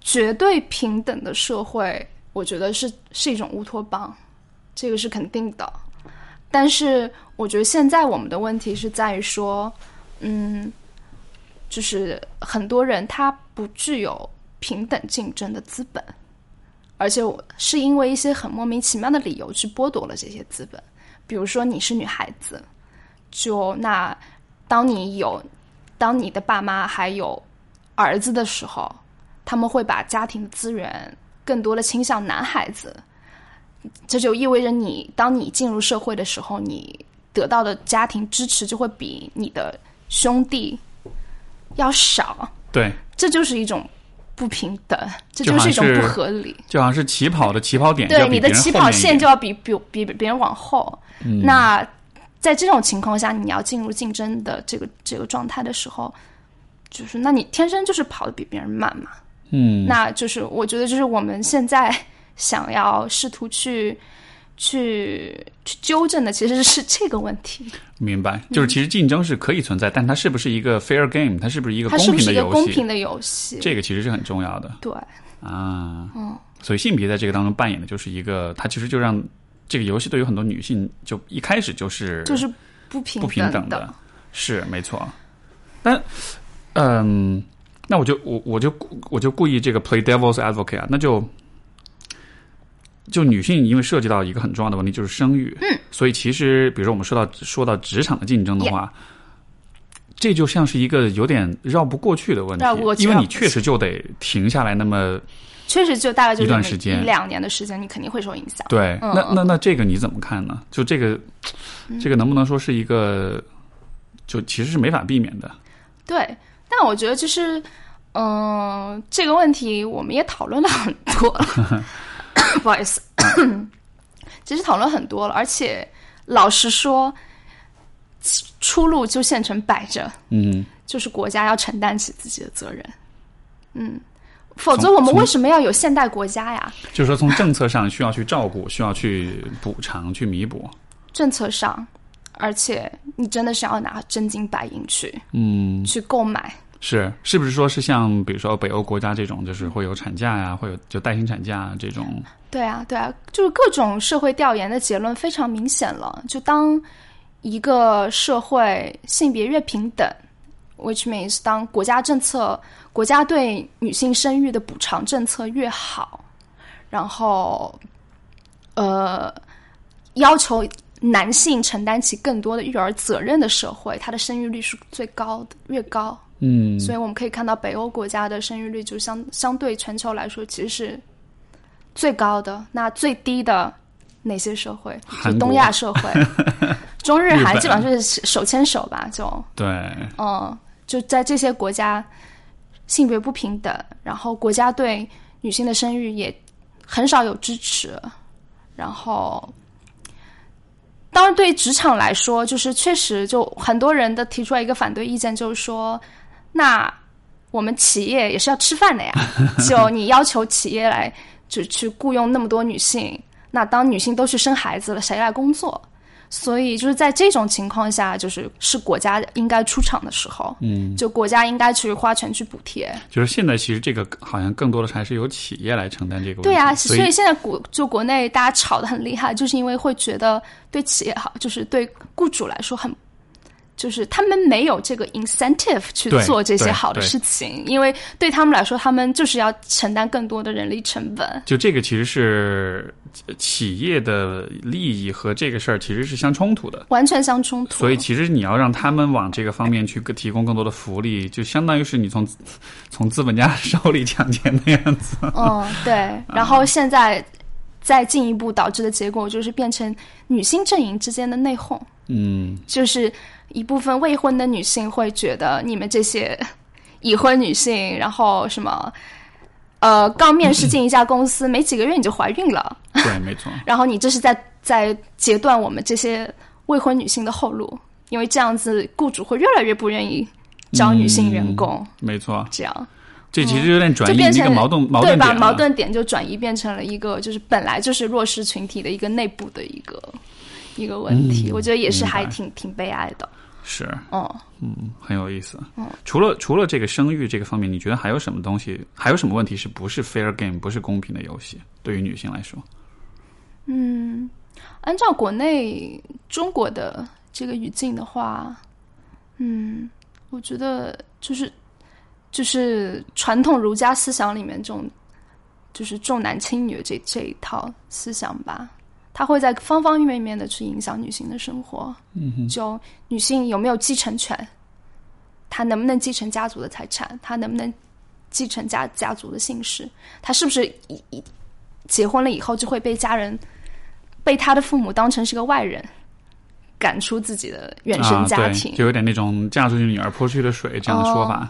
绝对平等的社会，我觉得是一种乌托邦，这个是肯定的。但是我觉得现在我们的问题是在于说，就是很多人他不具有平等竞争的资本，而且是因为一些很莫名其妙的理由去剥夺了这些资本。比如说你是女孩子，就那当你的爸妈还有儿子的时候，他们会把家庭的资源更多的倾向男孩子，这就意味着当你进入社会的时候，你得到的家庭支持就会比你的兄弟要少。对，这就是一种不平等，这就是一种不合理。就好像是起跑的起跑点，对，你的起跑线就要比别人往后。那在这种情况下，你要进入竞争的这个状态的时候，就是那你天生就是跑得比别人慢嘛。那就是我觉得就是我们现在想要试图去纠正的其实是这个问题。明白，就是其实竞争是可以存在，但它是不是一个 fair game， 它是不是一个公平的游戏，这个其实是很重要的。对啊，所以性别在这个当中扮演的就是一个，它其实就让这个游戏对于很多女性就一开始就是不平等的，是没错。但那我就故意这个 play devil's advocate 啊，那就女性因为涉及到一个很重要的问题，就是生育。所以其实比如说我们说到职场的竞争的话，这就像是一个有点绕不过去的问题，绕不过去，因为你确实就得停下来，那么确实就大概就一段时间，一两年的时间，你肯定会受影响。对，嗯、那这个你怎么看呢？就这个能不能说是一个，就其实是没法避免的。对，但我觉得就是，这个问题我们也讨论了很多了，不好意思，其实讨论很多了，而且老实说。出路就现成摆着，嗯，就是国家要承担起自己的责任，嗯，否则我们为什么要有现代国家呀？就是说，从政策上需要去照顾，需要去补偿、去弥补。政策上，而且你真的是要拿真金白银去，嗯，去购买。是不是说是像比如说北欧国家这种，就是会有产假呀、啊，会有就带薪产假、啊、这种？对啊，就是各种社会调研的结论非常明显了，就当。一个社会性别越平等 which means 当国家对女性生育的补偿政策越好，然后要求男性承担起更多的育儿责任的社会，它的生育率是最高的，越高，嗯，所以我们可以看到北欧国家的生育率就相对全球来说其实是最高的，那最低的哪些社会？就东亚社会中日韩基本上是手牵手吧，就对，嗯，就在这些国家性别不平等，然后国家对女性的生育也很少有支持，然后当然对职场来说，就是确实就很多人的提出来一个反对意见，就是说那我们企业也是要吃饭的呀，就你要求企业来就去雇佣那么多女性，那当女性都去生孩子了，谁来工作？所以就是在这种情况下，就是国家应该出场的时候，嗯，就国家应该去花钱去补贴。就是现在其实这个好像更多的还是由企业来承担这个问题。对啊，所以现在国内大家吵得很厉害，就是因为会觉得对企业好，就是对雇主来说很，就是他们没有这个 incentive 去做这些好的事情，因为对他们来说，他们就是要承担更多的人力成本。就这个其实是。企业的利益和这个事儿其实是相冲突的，完全相冲突。所以其实你要让他们往这个方面去提供更多的福利，就相当于是你从资本家手里抢钱的样子。嗯，对。然后现在再进一步导致的结果就是变成女性阵营之间的内讧。嗯，就是一部分未婚的女性会觉得你们这些已婚女性，然后什么。刚面试进一家公司没几个月你就怀孕了，对，没错。然后你这是在截断我们这些未婚女性的后路，因为这样子雇主会越来越不愿意招女性员工，嗯、没错。这样，这其实有点转移，一个矛盾点，对吧？矛盾点就转移变成了一个就是本来就是弱势群体的一个内部的一个问题，我觉得也是还挺悲哀的。是，很有意思。除了这个生育这个方面，你觉得还有什么东西，还有什么问题是不是 fair game， 不是公平的游戏？对于女性来说，嗯，按照国内中国的这个语境的话，嗯，我觉得就是传统儒家思想里面这种就是重男轻女这一套思想吧。它会在方方面面的去影响女性的生活，嗯，就女性有没有继承权，她能不能继承家族的财产，她能不能继承家族的姓氏，她是不是结婚了以后就会被家人被她的父母当成是个外人赶出自己的原生家庭，啊，就有点那种嫁出去女儿泼出去的水这样的说法，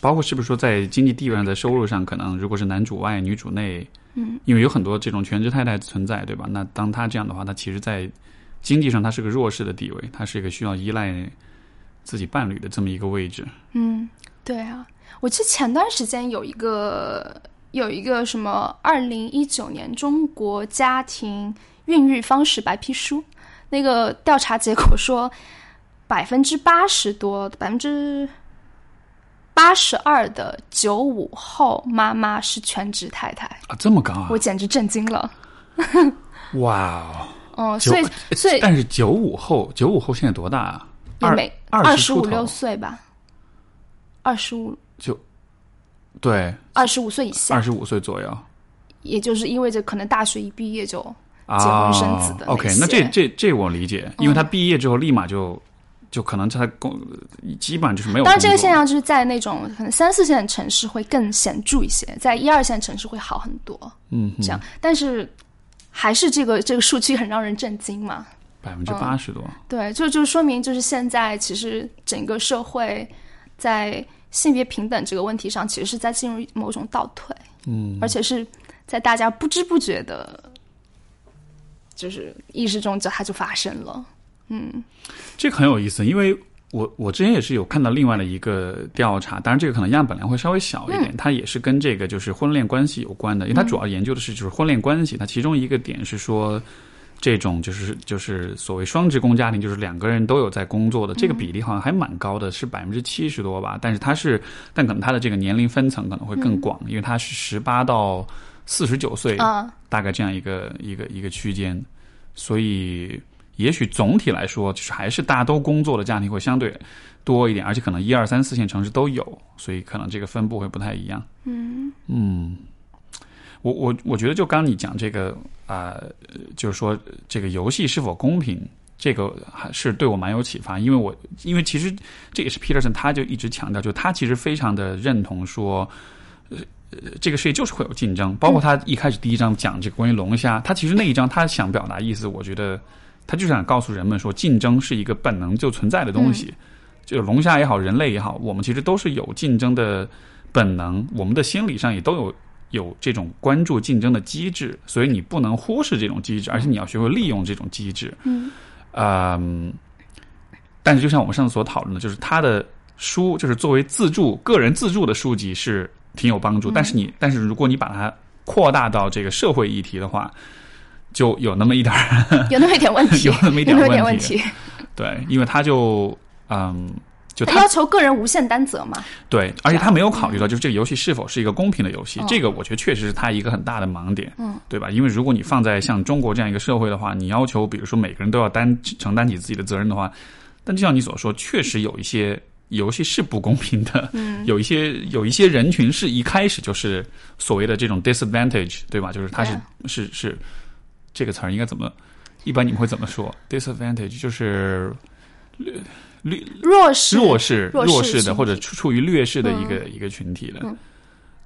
包括是不是说在经济地位上在收入上可能如果是男主外女主内，嗯，因为有很多这种全职太太存在，对吧？那当她这样的话，她其实在经济上她是个弱势的地位，她是一个需要依赖自己伴侣的这么一个位置。嗯，对啊，我记得前段时间有一个什么2019年中国家庭孕育方式白皮书，那个调查结果说82%的95后妈妈是全职太太啊，这么高啊！我简直震惊了。哇哦！嗯，所以，但是九五后现在多大啊？25-26岁吧。25岁以下，25岁左右，也就是意味着可能大学一毕业就结婚生子的那些。OK， 那这我理解，因为他毕业之后立马就。就可能它基本上就是没有。当然这个现象就是在那种可能三四线城市会更显著一些，在一二线城市会好很多。嗯，这样，但是还是这个数据很让人震惊嘛，80%多。对，就说明就是现在其实整个社会在性别平等这个问题上其实是在进入某种倒退，嗯，而且是在大家不知不觉的就是意识中它就发生了。嗯，这个很有意思，因为我之前也是有看到另外的一个调查，当然这个可能样本量会稍微小一点，它也是跟这个就是婚恋关系有关的，因为它主要研究的是就是婚恋关系，它其中一个点是说这种就是所谓双职工家庭，就是两个人都有在工作的，这个比例好像还蛮高的，是70%多吧。但是但可能他的这个年龄分层可能会更广，因为他是18到49岁，大概这样一个区间。所以也许总体来说，就是还是大家都工作的家庭会相对多一点，而且可能一二三四线城市都有，所以可能这个分布会不太一样。嗯。我觉得就刚刚你讲这个就是说这个游戏是否公平，这个还是对我蛮有启发，因为其实这也是 Peterson 他就一直强调，就他其实非常的认同说这个世界就是会有竞争，包括他一开始第一章讲这个关于龙虾，他其实那一章他想表达意思，我觉得他就想告诉人们说竞争是一个本能就存在的东西，就龙虾也好人类也好，我们其实都是有竞争的本能，我们的心理上也都有这种关注竞争的机制，所以你不能忽视这种机制，而且你要学会利用这种机制。但是就像我们上次所讨论的，就是他的书就是作为个人自助的书籍是挺有帮助，但是如果你把它扩大到这个社会议题的话，就有那么一点问题，有那么一点问题。对，因为他就他要求个人无限担责嘛，对，而且他没有考虑到就是这个游戏是否是一个公平的游戏，这个我觉得确实是他一个很大的盲点，对吧？因为如果你放在像中国这样一个社会的话，你要求比如说每个人都要承担起自己的责任的话，但就像你所说，确实有一些游戏是不公平的，有一些人群是一开始就是所谓的这种 disadvantage， 对吧？就是他是这个词儿应该怎么，一般你们会怎么说 disadvantage？ 就是弱势的，或者处于劣势的一个群体的，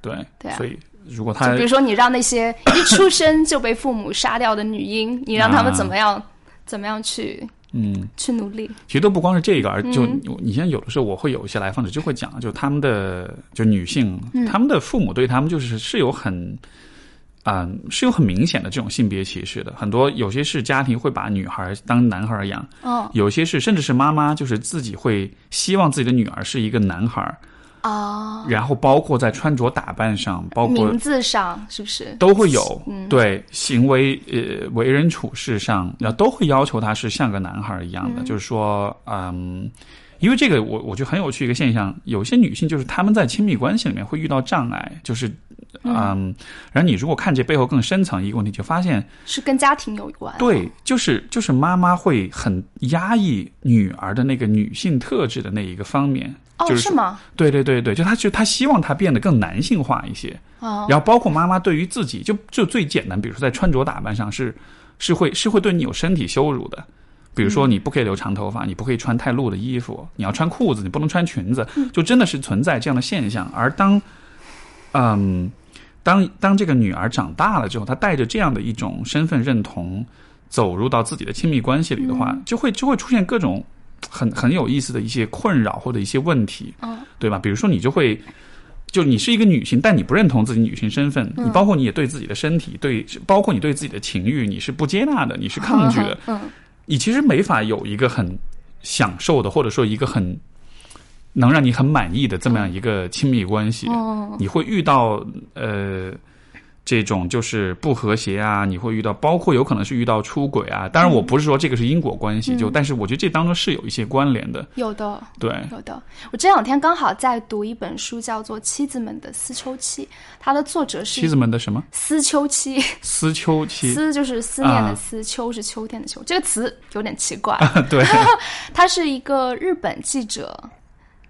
对，所以如果他比如说你让那些一出生就被父母杀掉的女婴，你让他们怎么样去努力，其实都不光是这个，而就你现在有的时候我会有一些来访者就会讲，就他们的就女性，他们的父母对他们就是有很明显的这种性别歧视的，很多有些是家庭会把女孩当男孩养，有些是甚至是妈妈就是自己会希望自己的女儿是一个男孩，然后包括在穿着打扮上，包括名字上，是不是都会有，对，行为为人处事上，然后都会要求她是像个男孩一样的，就是说因为这个我觉得很有趣一个现象，有些女性就是她们在亲密关系里面会遇到障碍，就是然后你如果看这背后更深层一个问题，就发现是跟家庭有关，对，就是妈妈会很压抑女儿的那个女性特质的那一个方面，是吗？对，就她希望她变得更男性化一些，然后包括妈妈对于自己就最简单，比如说在穿着打扮上是会对你有身体羞辱的，比如说你不可以留长头发，你不可以穿太露的衣服，你要穿裤子，你不能穿裙子，就真的是存在这样的现象。而当这个女儿长大了之后，她带着这样的一种身份认同走入到自己的亲密关系里的话，就会出现各种很有意思的一些困扰或者一些问题，对吧？比如说你就你是一个女性，但你不认同自己女性身份，你包括你也对自己的身体，包括你对自己的情欲，你是不接纳的，你是抗拒的，你其实没法有一个很享受的，或者说一个很能让你很满意的这么样一个亲密关系，你会遇到这种就是不和谐啊，你会遇到包括有可能是遇到出轨啊，当然我不是说这个是因果关系，但是我觉得这当中是有一些关联的，有的，对，有的。我这两天刚好在读一本书叫做《妻子们的丝绸期》，它的作者是妻子们的什么？丝绸期，丝绸期，丝就是思念的丝，秋是秋天的秋，这个词有点奇怪，对，它是一个日本记者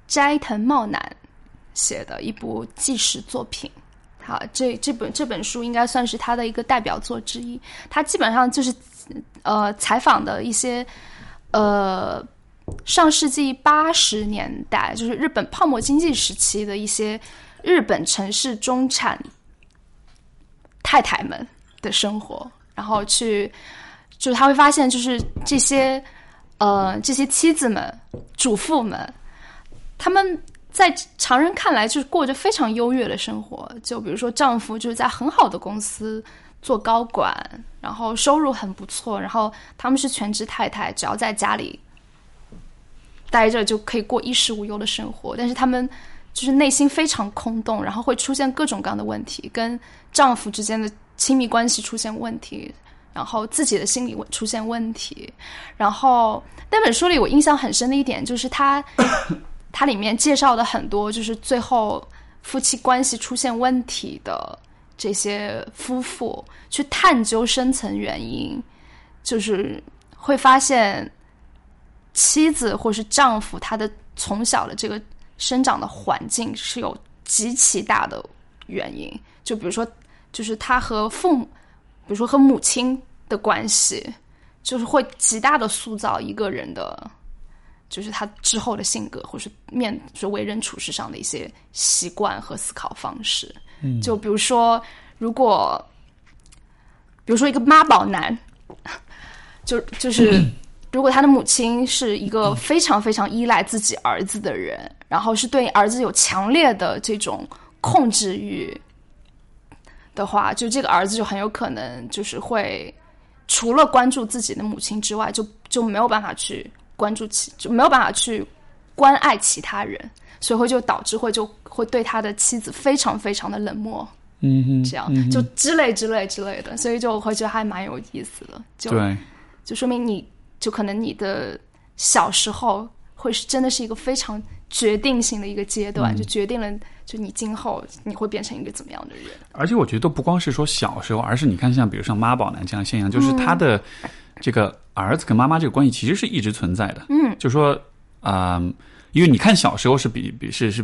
斋藤茂男写的一部纪实作品，这本书应该算是他的一个代表作之一。他基本上就是采访的一些上世纪80年代，就是日本泡沫经济时期的一些日本城市中产太太们的生活，然后去就是他会发现，就是这些妻子们、主妇们，他们在常人看来就是过着非常优越的生活。就比如说丈夫就是在很好的公司做高管，然后收入很不错，然后他们是全职太太，只要在家里待着就可以过衣食无忧的生活。但是他们就是内心非常空洞，然后会出现各种各样的问题，跟丈夫之间的亲密关系出现问题，然后自己的心理出现问题。然后那本书里我印象很深的一点就是它里面介绍的很多就是最后夫妻关系出现问题的这些夫妇去探究深层原因，就是会发现妻子或是丈夫他的从小的这个生长的环境是有极其大的原因。就比如说就是他和父母，比如说和母亲的关系，就是会极大的塑造一个人的就是他之后的性格，或是就是为人处事上的一些习惯和思考方式。就比如说比如说一个妈宝男，就是如果他的母亲是一个非常非常依赖自己儿子的人，然后是对儿子有强烈的这种控制欲的话，就这个儿子就很有可能就是会除了关注自己的母亲之外，就没有办法去关注就没有办法去关爱其他人，所以就导致会对他的妻子非常非常的冷漠，这样就之类的。所以就我会觉得还蛮有意思的，就说明你就可能你的小时候会是真的是一个非常决定性的一个阶段，就决定了就你今后你会变成一个怎么样的人。而且我觉得不光是说小时候，而是你看像比如像妈宝男这样现象，就是他的这个儿子跟妈妈这个关系其实是一直存在的。就说因为你看小时候是比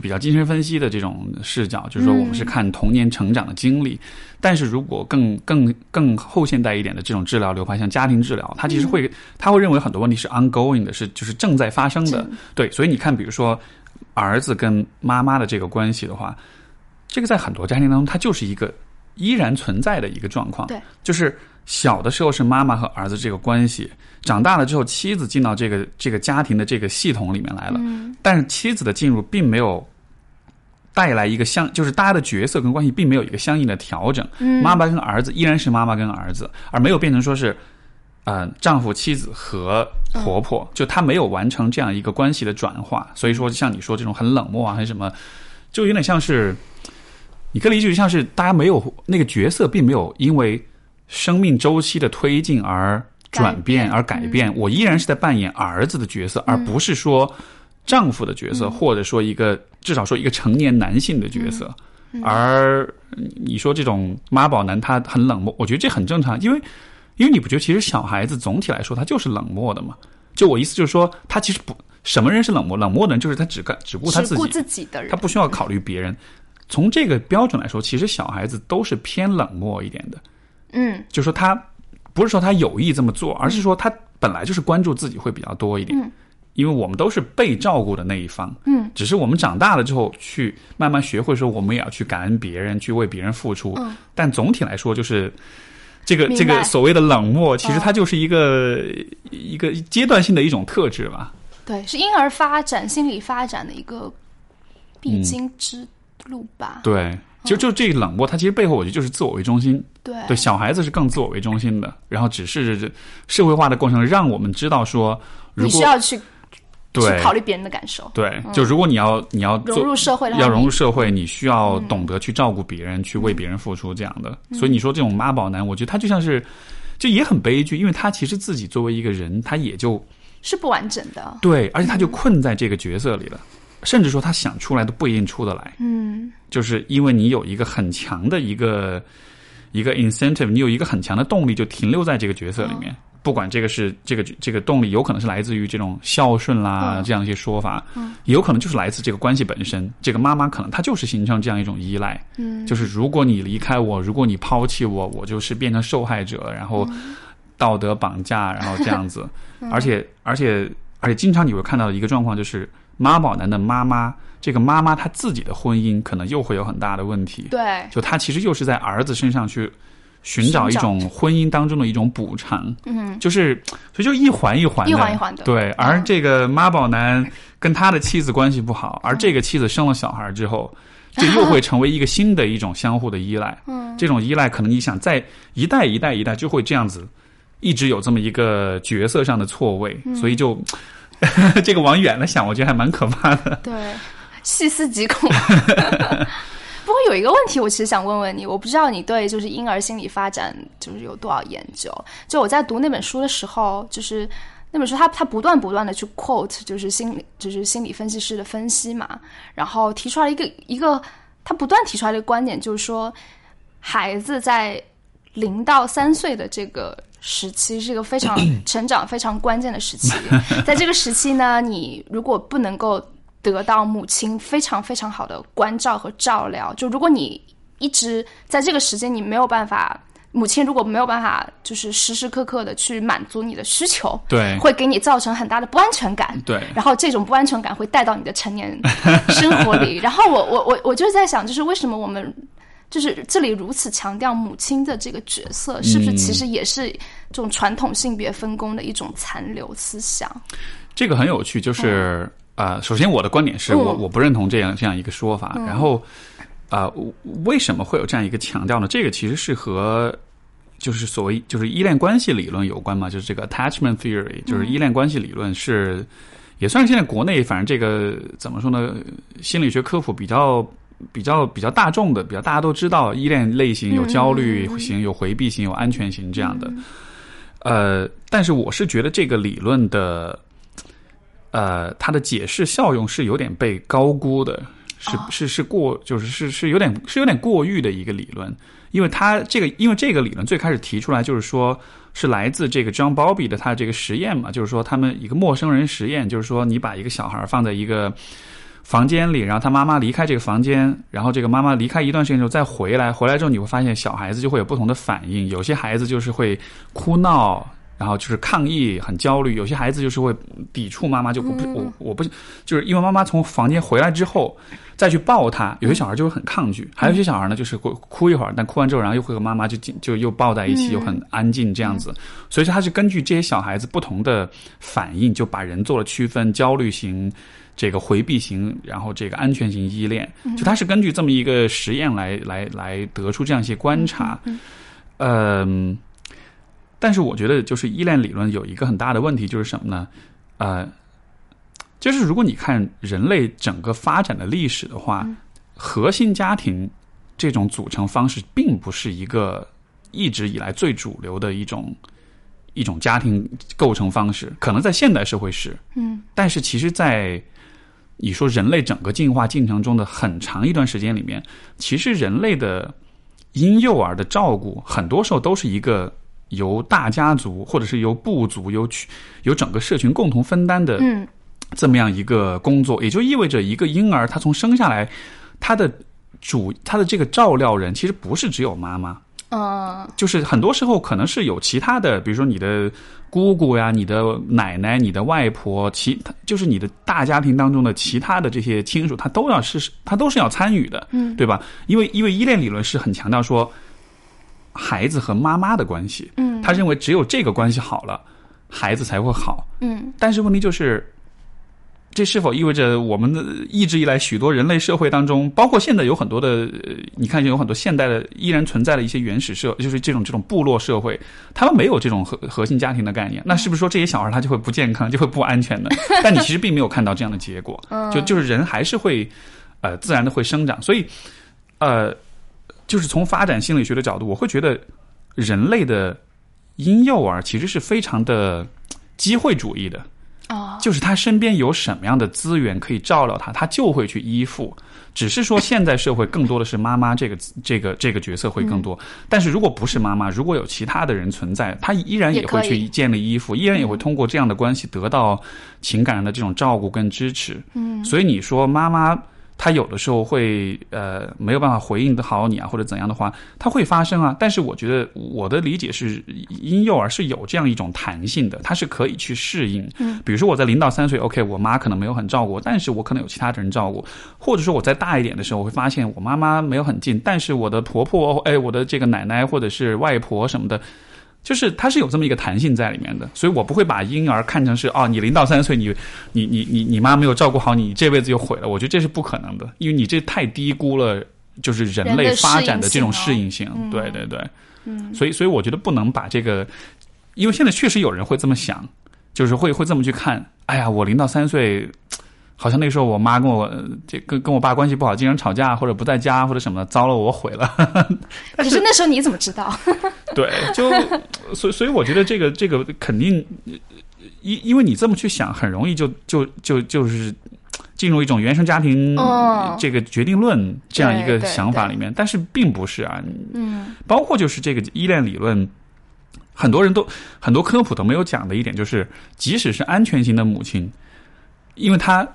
较精神分析的这种视角，就是说我们是看童年成长的经历，但是如果更后现代一点的这种治疗流派，像家庭治疗，它其实他会认为很多问题是 ongoing 的，就是正在发生的。对，所以你看比如说儿子跟妈妈的这个关系的话，这个在很多家庭当中它就是一个依然存在的一个状况。对，就是小的时候是妈妈和儿子这个关系，长大了之后妻子进到这个家庭的这个系统里面来了，但是妻子的进入并没有带来一个就是大家的角色跟关系并没有一个相应的调整，妈妈跟儿子依然是妈妈跟儿子，而没有变成说是丈夫、妻子和婆婆，就他没有完成这样一个关系的转化。所以说像你说这种很冷漠啊，还是什么，就有点像是你可以理解像是大家没有那个角色并没有因为生命周期的推进而转变而改变，我依然是在扮演儿子的角色，而不是说丈夫的角色，或者说至少说一个成年男性的角色。而你说这种妈宝男他很冷漠，我觉得这很正常，因为你不觉得其实小孩子总体来说他就是冷漠的嘛？就我意思就是说他其实不什么人是冷漠，冷漠的人就是他只顾他自己的人，他不需要考虑别人。从这个标准来说，其实小孩子都是偏冷漠一点的。就说他不是说他有意这么做，而是说他本来就是关注自己会比较多一点。因为我们都是被照顾的那一方，只是我们长大了之后去慢慢学会说我们也要去感恩别人，去为别人付出。但总体来说，就是这个所谓的冷漠，其实它就是一个阶段性的一种特质吧。对，是婴儿发展、心理发展的一个必经之路吧。对，就这个冷漠它其实背后我觉得就是自我为中心。对，小孩子是更自我为中心的，然后只是社会化的过程让我们知道说你需要去考虑别人的感受。对，就如果你要融入社会，你需要懂得去照顾别人，去为别人付出这样的。所以你说这种妈宝男，我觉得他就像是就也很悲剧，因为他其实自己作为一个人他也就是不完整的。对，而且他就困在这个角色里了，甚至说他想出来都不一定出得来。就是因为你有一个很强的一个 incentive， 你有一个很强的动力就停留在这个角色里面。不管这个是这个动力有可能是来自于这种孝顺啦，这样一些说法，也有可能就是来自这个关系本身。这个妈妈可能她就是形成这样一种依赖，就是如果你离开我，如果你抛弃我，我就是变成受害者，然后道德绑架，然后这样子。而且而且经常你会看到一个状况，就是妈宝男的妈妈，这个妈妈她自己的婚姻可能又会有很大的问题。对，就她其实又是在儿子身上去寻找一种婚姻当中的一种补偿。嗯，就是所以就一环一环的，一环一环的。对，而这个妈宝男跟他的妻子关系不好，而这个妻子生了小孩之后，这又会成为一个新的一种相互的依赖。嗯，这种依赖可能你想在一代一代一代就会这样子，一直有这么一个角色上的错位，所以就这个往远了想，我觉得还蛮可怕的。对，细思极恐。不过有一个问题我其实想问问你，我不知道你对就是婴儿心理发展就是有多少研究。就我在读那本书的时候，就是那本书他不断的去 quote 就是心理分析师的分析嘛，然后提出来一个他不断提出来的观点，就是说孩子在0到3岁的这个时期是一个非常成长非常关键的时期。在这个时期呢，你如果不能够得到母亲非常非常好的关照和照料，就如果你一直在这个时间你没有办法，母亲如果没有办法就是时时刻刻的去满足你的需求，对，会给你造成很大的不安全感。对，然后这种不安全感会带到你的成年生活里。然后我就是在想，就是为什么我们就是这里如此强调母亲的这个角色，是不是其实也是这种传统性别分工的一种残留思想？这个很有趣，就是首先我的观点是我不认同这样一个说法，然后为什么会有这样一个强调呢？这个其实是和就是所谓就是依恋关系理论有关嘛，就是这个 attachment theory， 就是依恋关系理论是也算是现在国内反正这个怎么说呢，心理学科普比较大众的，比较大家都知道依恋类型有焦虑型、有回避型、有安全型这样的。但是我是觉得这个理论的它的解释效用是有点被高估的，是有点过誉的一个理论。因为这个理论最开始提出来就是说是来自这个 John Bowlby 的他这个实验嘛，就是说他们一个陌生人实验，就是说你把一个小孩放在一个房间里，然后他妈妈离开这个房间，然后这个妈妈离开一段时间之后再回来之后，你会发现小孩子就会有不同的反应，有些孩子就是会哭闹，然后就是抗议很焦虑，有些孩子就是会抵触妈妈，就我不就是因为妈妈从房间回来之后再去抱他，有些小孩就会很抗拒，还有些小孩呢就是会哭一会儿，但哭完之后然后又会和妈妈就又抱在一起，又很安静这样子。所以说他是根据这些小孩子不同的反应就把人做了区分，焦虑型、这个回避型，然后这个安全型依恋，就他是根据这么一个实验来得出这样一些观察。但是我觉得就是依恋理论有一个很大的问题，就是什么呢？就是如果你看人类整个发展的历史的话，核心家庭这种组成方式并不是一个一直以来最主流的一种家庭构成方式，可能在现代社会是，但是其实在你说人类整个进化进程中的很长一段时间里面，其实人类的婴幼儿的照顾很多时候都是一个由大家族或者是由部族由整个社群共同分担的这么样一个工作。也就意味着一个婴儿他从生下来，他的这个照料人其实不是只有妈妈，就是很多时候可能是有其他的，比如说你的姑姑呀、你的奶奶、你的外婆，就是你的大家庭当中的其他的这些亲属，他都是要参与的，对吧？因为依恋理论是很强调说孩子和妈妈的关系，他认为只有这个关系好了，孩子才会好。但是问题就是，这是否意味着我们一直以来许多人类社会当中，包括现在有很多的，你看有很多现代的依然存在的一些原始社，就是这种部落社会，他们没有这种核心家庭的概念，那是不是说这些小孩他就会不健康，就会不安全的？但你其实并没有看到这样的结果，就是人还是会自然的会生长，所以就是从发展心理学的角度，我会觉得人类的婴幼儿其实是非常的机会主义的，就是他身边有什么样的资源可以照料他，他就会去依附。只是说现在社会更多的是妈妈这个角色会更多，但是如果不是妈妈，如果有其他的人存在，他依然也会去建立依附，依然也会通过这样的关系得到情感的这种照顾跟支持。所以你说妈妈他有的时候会没有办法回应的好你啊，或者怎样的话，它会发生啊。但是我觉得我的理解是，婴幼儿是有这样一种弹性的，它是可以去适应。比如说我在0到3岁 OK， 我妈可能没有很照顾我，但是我可能有其他的人照顾，或者说我在大一点的时候我会发现我妈妈没有很近，但是我的婆婆我的这个奶奶或者是外婆什么的，就是它是有这么一个弹性在里面的。所以我不会把婴儿看成是你0到3岁你妈没有照顾好你，这辈子就毁了。我觉得这是不可能的，因为你这太低估了就是人类发展的这种适应性。对对对，所以我觉得不能把这个，因为现在确实有人会这么想，就是会这么去看。哎呀，我0到3岁好像那时候我妈跟我爸关系不好，经常吵架或者不在家或者什么的，糟了，我毁了。但是可是那时候你怎么知道？对，就所以我觉得这个肯定，因为你这么去想，很容易就是进入一种原生家庭这个决定论这样一个想法里面，但是并不是啊。包括就是这个依恋理论。很多科普都没有讲的一点就是，即使是安全型的母亲，因为她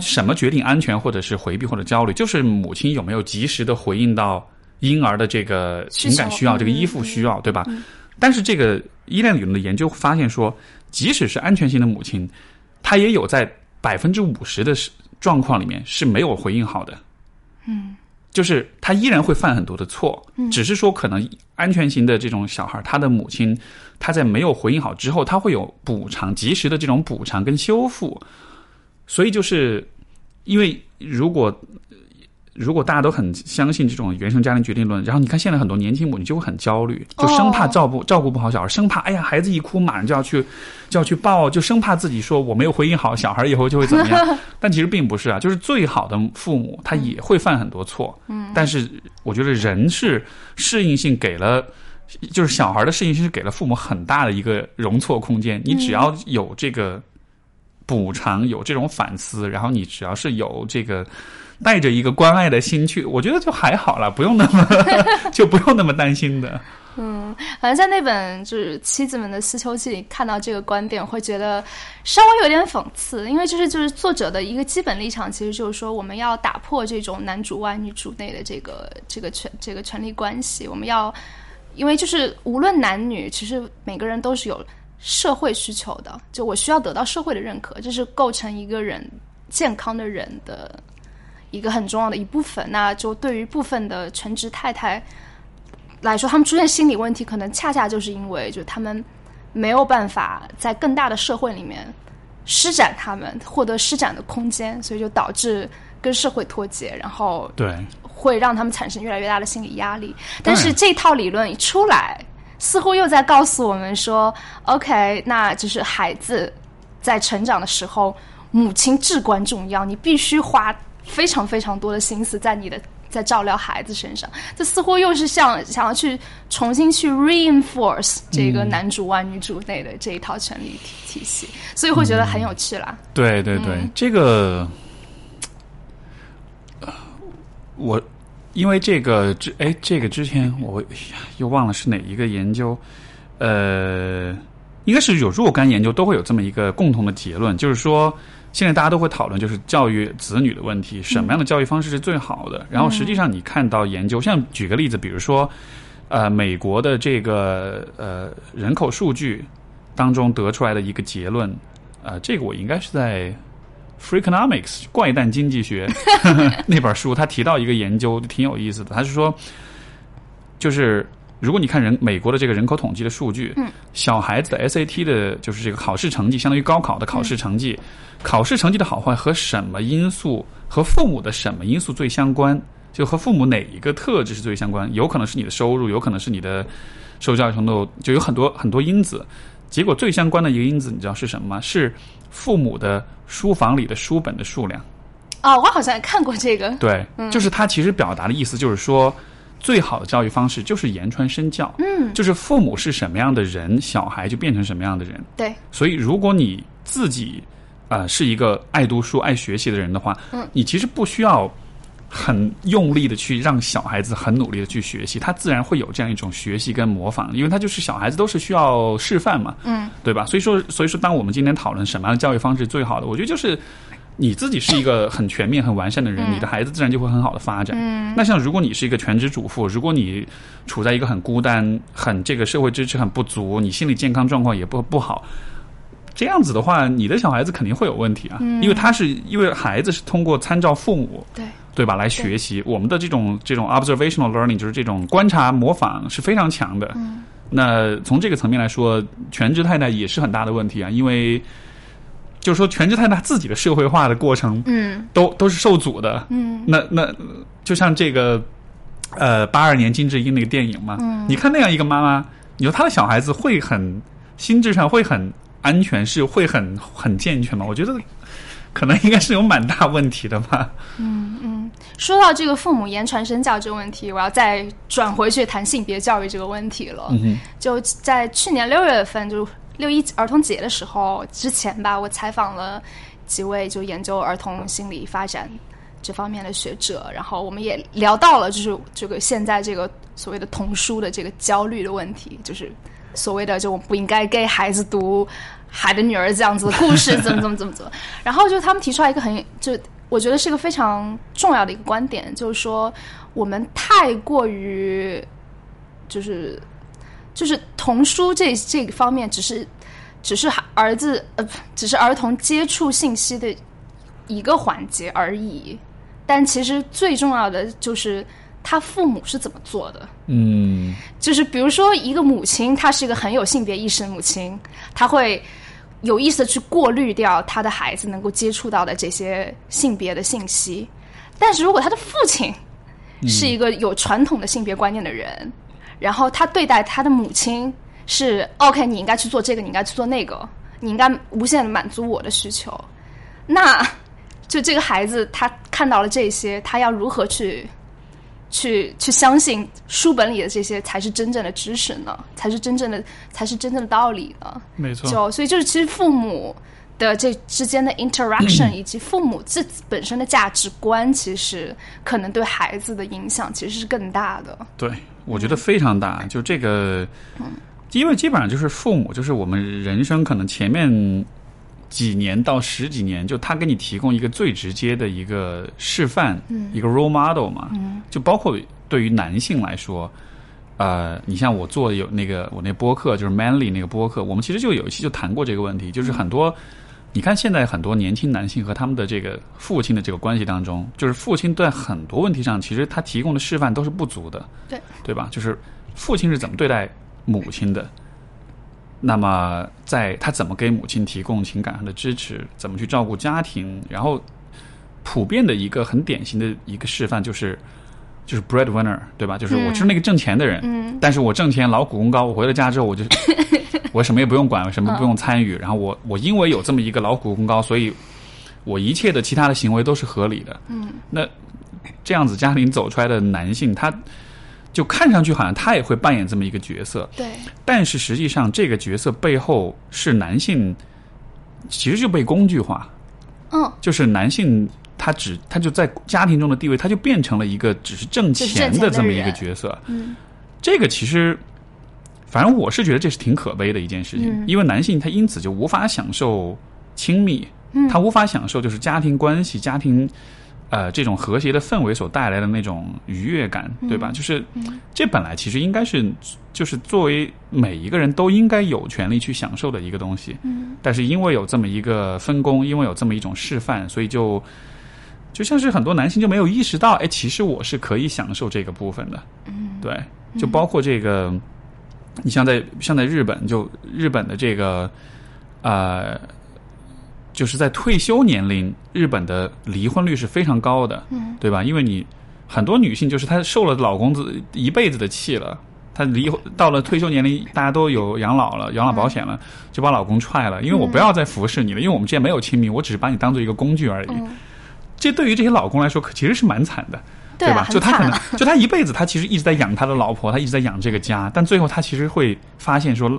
什么决定安全或者是回避或者焦虑，就是母亲有没有及时的回应到婴儿的这个情感需要，这个依附需要，对吧？但是这个依恋理论的研究发现说，即使是安全型的母亲，她也有在50%的状况里面是没有回应好的。就是他依然会犯很多的错，只是说可能安全型的这种小孩，他的母亲他在没有回应好之后，他会有补偿，及时的这种补偿跟修复。所以就是因为如果大家都很相信这种原生家庭决定论，然后你看现在很多年轻母亲就会很焦虑，就生怕照顾不好小孩，生怕哎呀孩子一哭马上就要去抱，就生怕自己说我没有回应好小孩以后就会怎么样。但其实并不是啊，就是最好的父母他也会犯很多错，但是我觉得人是适应性给了，就是小孩的适应性是给了父母很大的一个容错空间。你只要有这个补偿，有这种反思，然后你只要是有这个带着一个关爱的心去，我觉得就还好了，不用那么就不用那么担心的。好像在那本就是《妻子们的吸秋记》里看到这个观点，我会觉得稍微有点讽刺，因为就是作者的一个基本立场，其实就是说我们要打破这种男主外女主内的这个权力关系，我们要，因为就是无论男女，其实每个人都是有社会需求的，就我需要得到社会的认可，这是构成一个人健康的人的一个很重要的一部分。那就对于部分的全职太太来说，他们出现心理问题可能恰恰就是因为就他们没有办法在更大的社会里面施展，他们获得施展的空间，所以就导致跟社会脱节，然后对会让他们产生越来越大的心理压力。但是这套理论一出来，似乎又在告诉我们说 OK， 那就是孩子在成长的时候母亲至关重要，你必须花非常非常多的心思在照料孩子身上。这似乎又是想要去重新去 reinforce 这个男主外女主内的这一套权力体系，所以会觉得很有趣啦。对对对，这个我因为这个之前我又忘了是哪一个研究，应该是有若干研究都会有这么一个共同的结论，就是说现在大家都会讨论就是教育子女的问题，什么样的教育方式是最好的。然后实际上你看到研究，像举个例子，比如说美国的这个人口数据当中得出来的一个结论，这个我应该是在 Freakonomics 怪诞经济学那本书，他提到一个研究挺有意思的，他是说就是如果你看美国的这个人口统计的数据，小孩子的 SAT 的就是这个考试成绩，相当于高考的考试成绩，考试成绩的好坏和什么因素，和父母的什么因素最相关，就和父母哪一个特质是最相关，有可能是你的收入，有可能是你的受教育程度，就有很多很多因子。结果最相关的一个因子你知道是什么吗？是父母的书房里的书本的数量。我好像也看过这个。对，就是他其实表达的意思就是说，最好的教育方式就是言传身教，就是父母是什么样的人，小孩就变成什么样的人。对，所以如果你自己是一个爱读书爱学习的人的话，你其实不需要很用力的去让小孩子很努力的去学习，他自然会有这样一种学习跟模仿，因为他就是小孩子都是需要示范嘛，对吧？所以说当我们今天讨论什么样的教育方式最好的，我觉得就是你自己是一个很全面很完善的人，你的孩子自然就会很好的发展。那像如果你是一个全职主妇，如果你处在一个很孤单，很这个社会支持很不足，你心理健康状况也不好，这样子的话，你的小孩子肯定会有问题啊，因为孩子是通过参照父母，对吧，来学习。我们的这种 observational learning 就是这种观察模仿是非常强的。那从这个层面来说，全职太太也是很大的问题啊，因为就是说全职太太自己的社会化的过程，都是受阻的。那就像这个82年金智英那个电影嘛，你看那样一个妈妈，你说她的小孩子会很心智上会很安全，是会很健全吗？我觉得可能应该是有蛮大问题的吧。说到这个父母言传身教这个问题，我要再转回去谈性别教育这个问题了。就在去年6月份，就6.1儿童节的时候之前吧，我采访了几位就研究儿童心理发展这方面的学者，然后我们也聊到了就是这个现在这个所谓的童书的这个焦虑的问题，就是所谓的就我不应该给孩子读海的女儿这样子的故事怎么然后就他们提出来一个很就我觉得是个非常重要的一个观点，就是说我们太过于就是童书这个方面只是儿童接触信息的一个环节而已，但其实最重要的就是他父母是怎么做的。就是比如说一个母亲，她是一个很有性别意识的母亲，她会有意识的去过滤掉她的孩子能够接触到的这些性别的信息。但是如果她的父亲是一个有传统的性别观念的人，然后他对待他的母亲是 OK， 你应该去做这个，你应该去做那个，你应该无限的满足我的需求，那就这个孩子他看到了这些，他要如何去相信书本里的这些才是真正的知识呢？才是真正的道理呢？没错。所以就是其实父母的这之间的 interaction 以及父母自己本身的价值观，其实可能对孩子的影响其实是更大的。对，我觉得非常大。就这个，因为基本上就是父母，就是我们人生可能前面几年到十几年，就他给你提供一个最直接的一个示范，一个 role model 嘛。就包括对于男性来说，你像我做有那个我那播客就是 Manly 那个播客，我们其实就有一期就谈过这个问题，就是很多你看现在很多年轻男性和他们的这个父亲的这个关系当中，就是父亲在很多问题上其实他提供的示范都是不足的，对吧？就是父亲是怎么对待母亲的，那么在他怎么给母亲提供情感上的支持，怎么去照顾家庭，然后普遍的一个很典型的一个示范就是 breadwinner， 对吧？就是我是那个挣钱的人，但是我挣钱劳苦功高，我回了家之后我什么也不用管，我什么不用参与，然后我因为有这么一个劳苦功高，所以我一切的其他的行为都是合理的。那这样子家庭走出来的男性，他就看上去好像他也会扮演这么一个角色，对。但是实际上这个角色背后是男性其实就被工具化，就是男性他就在家庭中的地位，他就变成了一个只是挣钱的这么一个角色。这个其实反正我是觉得这是挺可悲的一件事情，因为男性他因此就无法享受亲密，他无法享受就是家庭关系、家庭这种和谐的氛围所带来的那种愉悦感，对吧？就是这本来其实应该是就是作为每一个人都应该有权利去享受的一个东西，但是因为有这么一个分工，因为有这么一种示范，所以就像是很多男性就没有意识到，哎，其实我是可以享受这个部分的。对，就包括这个你像在日本，就日本的这个就是在退休年龄，日本的离婚率是非常高的，对吧？因为你很多女性就是她受了老公子一辈子的气了，她到了退休年龄，大家都有养老了、养老保险了，就把老公踹了，因为我不要再服侍你了，因为我们之间没有亲密，我只是把你当做一个工具而已。这对于这些老公来说，其实是蛮惨的，对吧？就他可能就他一辈子，他其实一直在养他的老婆，他一直在养这个家，但最后他其实会发现说，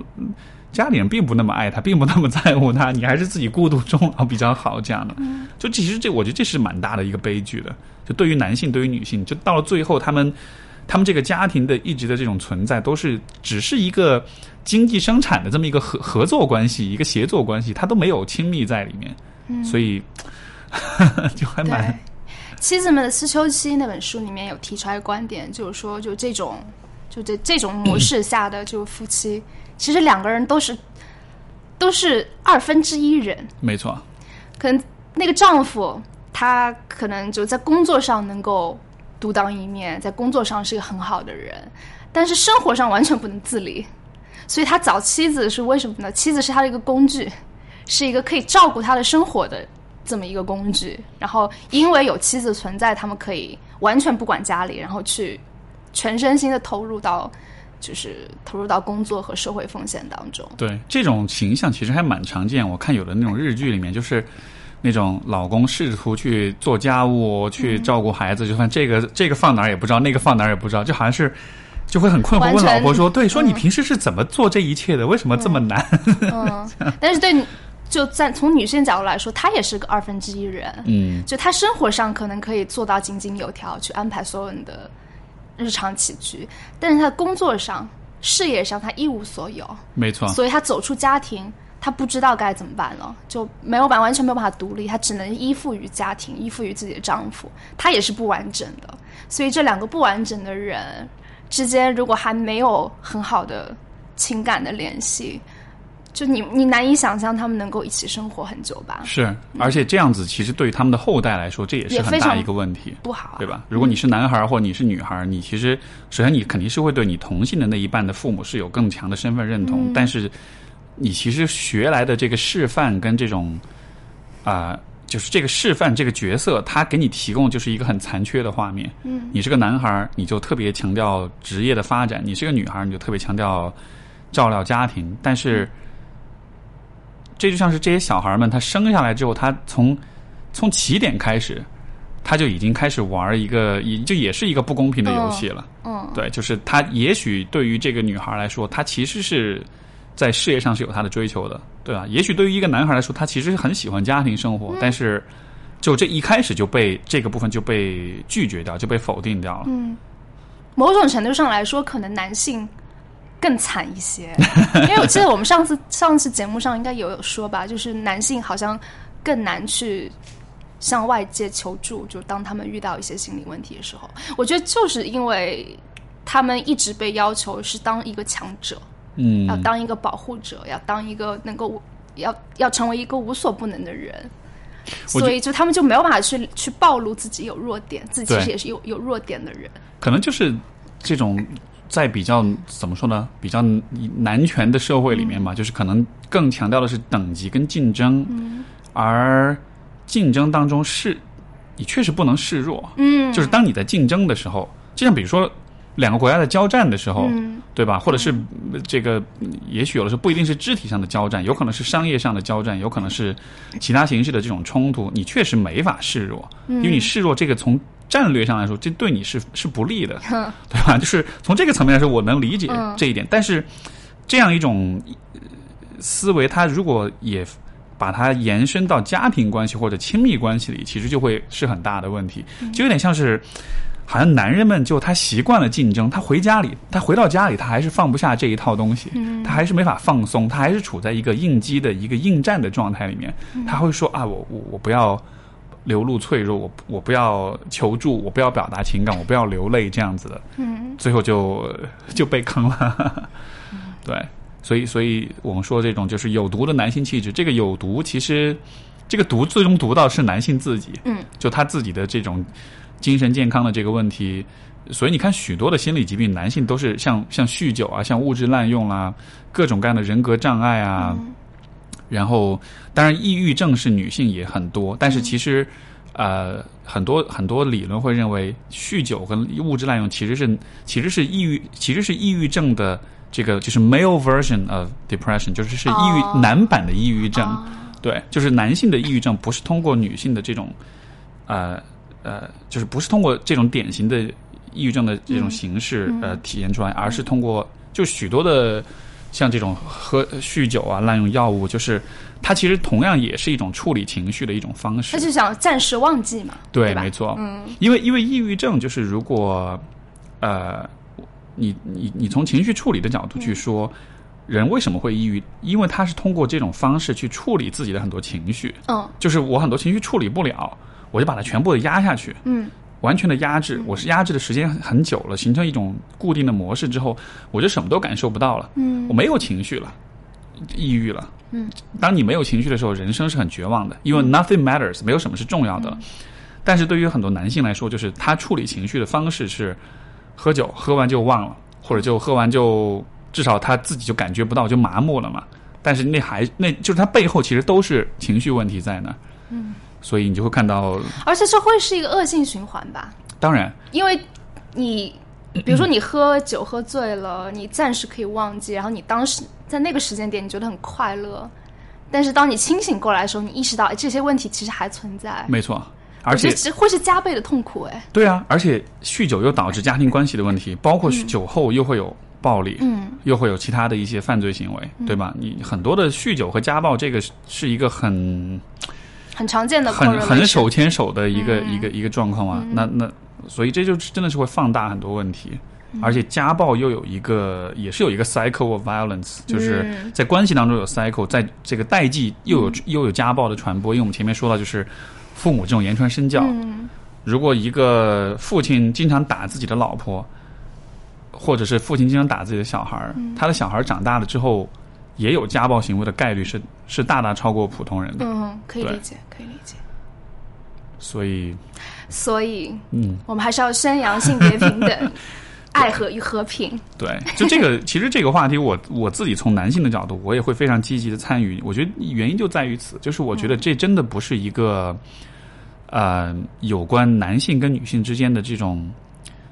家里人并不那么爱他，并不那么在乎他，你还是自己孤独终老比较好，这样的。就其实我觉得这是蛮大的一个悲剧的，就对于男性对于女性，就到了最后他们这个家庭的一直的这种存在都是只是一个经济生产的这么一个合作关系，一个协作关系，他都没有亲密在里面。所以就还蛮。妻子们的思秋期那本书里面有提出来的观点，就是说就这种模式下的就夫妻，其实两个人都是1/2人，没错。可能那个丈夫他可能就在工作上能够独当一面，在工作上是一个很好的人，但是生活上完全不能自理，所以他找妻子是为什么呢？妻子是他的一个工具，是一个可以照顾他的生活的这么一个工具，然后因为有妻子存在，他们可以完全不管家里，然后去全身心的投入到工作和社会风险当中。对，这种形象其实还蛮常见，我看有的那种日剧里面，就是那种老公试图去做家务，去照顾孩子，就算这个放哪儿也不知道，那个放哪儿也不知道，就好像是就会很困惑，问老婆说，对，说你平时是怎么做这一切的，为什么这么难？但是对你就从女性角度来说，她也是个1/2人，就她生活上可能可以做到井井有条，去安排所有人的日常起居，但是她工作上、事业上她一无所有，没错。所以她走出家庭，她不知道该怎么办了，就完全没有办法独立，她只能依附于家庭，依附于自己的丈夫，她也是不完整的。所以这两个不完整的人之间，如果还没有很好的情感的联系，就你难以想象他们能够一起生活很久吧？是，而且这样子其实对于他们的后代来说，这也是很大一个问题，不好、啊，对吧？如果你是男孩或你是女孩，你其实首先你肯定是会对你同性的那一半的父母是有更强的身份认同，但是你其实学来的这个示范跟这种就是这个示范这个角色，他给你提供就是一个很残缺的画面。你是个男孩，你就特别强调职业的发展；你是个女孩，你就特别强调照料家庭。但是，这就像是这些小孩们，他生下来之后，他从起点开始，他就已经开始玩一个，就也是一个不公平的游戏了。对，就是他也许对于这个女孩来说，他其实是在事业上是有他的追求的，对吧？也许对于一个男孩来说，他其实很喜欢家庭生活，但是就这一开始就被这个部分就被拒绝掉，就被否定掉了。某种程度上来说，可能男性更惨一些，因为我记得我们上次节目上应该有说吧，就是男性好像更难去向外界求助，就当他们遇到一些心理问题的时候，我觉得就是因为他们一直被要求是当一个强者。要当一个保护者，要当一个能够要成为一个无所不能的人，所以就他们就没有办法去暴露自己有弱点，自己其实也是有弱点的人。可能就是这种在比较怎么说呢，比较男权的社会里面吧，就是可能更强调的是等级跟竞争，而竞争当中是你确实不能示弱，就是当你在竞争的时候，就像比如说两个国家的交战的时候，对吧？或者是这个，也许有的时候不一定是肢体上的交战，有可能是商业上的交战，有可能是其他形式的这种冲突，你确实没法示弱，因为你示弱这个从战略上来说，这对你是不利的，对吧？就是从这个层面来说，我能理解这一点。但是这样一种思维，它如果也把它延伸到家庭关系或者亲密关系里，其实就会是很大的问题，就有点像是。好像男人们就他习惯了竞争，他回到家里，他还是放不下这一套东西，他还是没法放松，他还是处在一个应激的一个应战的状态里面。他会说啊，我不要流露脆弱，我不要求助，我不要表达情感，我不要流泪这样子的。最后就被坑了。对，所以我们说这种就是有毒的男性气质，这个有毒其实这个毒最终毒到是男性自己，就他自己的这种。精神健康的这个问题，所以你看许多的心理疾病，男性都是像酗酒啊，像物质滥用啦、啊，各种各样的人格障碍啊，然后当然抑郁症是女性也很多，但是其实很多理论会认为酗酒跟物质滥用其实是抑郁症的这个就是 male version of depression， 就是抑郁、男版的抑郁症，对，就是男性的抑郁症不是通过女性的这种就是不是通过这种典型的抑郁症的这种形式、体现出来，而是通过就许多的像这种酗酒啊、滥用药物，就是它其实同样也是一种处理情绪的一种方式。他就想暂时忘记嘛，对吧？没错，因为抑郁症就是如果你从情绪处理的角度去说，人为什么会抑郁，因为他是通过这种方式去处理自己的很多情绪。嗯，就是我很多情绪处理不了，我就把它全部的压下去，嗯，完全的压制，我是压制的时间很久了，形成一种固定的模式之后，我就什么都感受不到了，嗯，我没有情绪了，抑郁了。嗯，当你没有情绪的时候，人生是很绝望的，因为 nothing matters， 没有什么是重要的了。但是对于很多男性来说，就是他处理情绪的方式是喝酒，喝完就忘了，或者就喝完就至少他自己就感觉不到，就麻木了嘛。但是那就是他背后其实都是情绪问题在那。嗯，所以你就会看到，而且这会是一个恶性循环吧？当然，因为你比如说你喝酒喝醉了，你暂时可以忘记，然后你当时在那个时间点你觉得很快乐，但是当你清醒过来的时候，你意识到，哎，这些问题其实还存在。没错。而且会是加倍的痛苦。哎，对啊，而且酗酒又导致家庭关系的问题，包括酒后又会有暴力，嗯，又会有其他的一些犯罪行为，对吧？你很多的酗酒和家暴，这个是一个很常见的、很手牵手的一个状况啊。那所以这就真的是会放大很多问题。而且家暴又有一个，也是有一个 cycle of violence， 就是在关系当中有 cycle， 在这个代际又有家暴的传播。因为我们前面说到，就是父母这种言传身教，如果一个父亲经常打自己的老婆，或者是父亲经常打自己的小孩，他的小孩长大了之后也有家暴行为的概率是大大超过普通人的。嗯，可以理解，可以理解。所以，我们还是要宣扬性别平等、爱和与和平。对，就这个，其实这个话题我自己从男性的角度，我也会非常积极的参与。我觉得原因就在于此，就是我觉得这真的不是一个，有关男性跟女性之间的这种，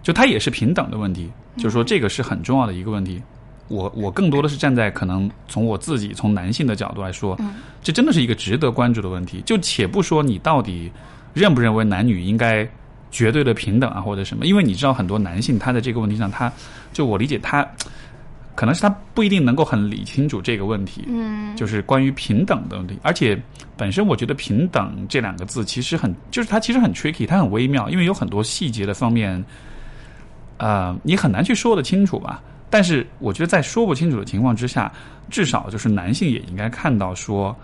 就它也是平等的问题。就是说，这个是很重要的一个问题。我更多的是站在可能从我自己从男性的角度来说，这真的是一个值得关注的问题。就且不说你到底认不认为男女应该绝对的平等啊，或者什么，因为你知道很多男性他在这个问题上，他就我理解他可能是他不一定能够很理清楚这个问题，就是关于平等的问题。而且本身我觉得平等这两个字其实就是它其实很 tricky， 它很微妙，因为有很多细节的方面，你很难去说得清楚吧。但是我觉得在说不清楚的情况之下，至少就是男性也应该看到说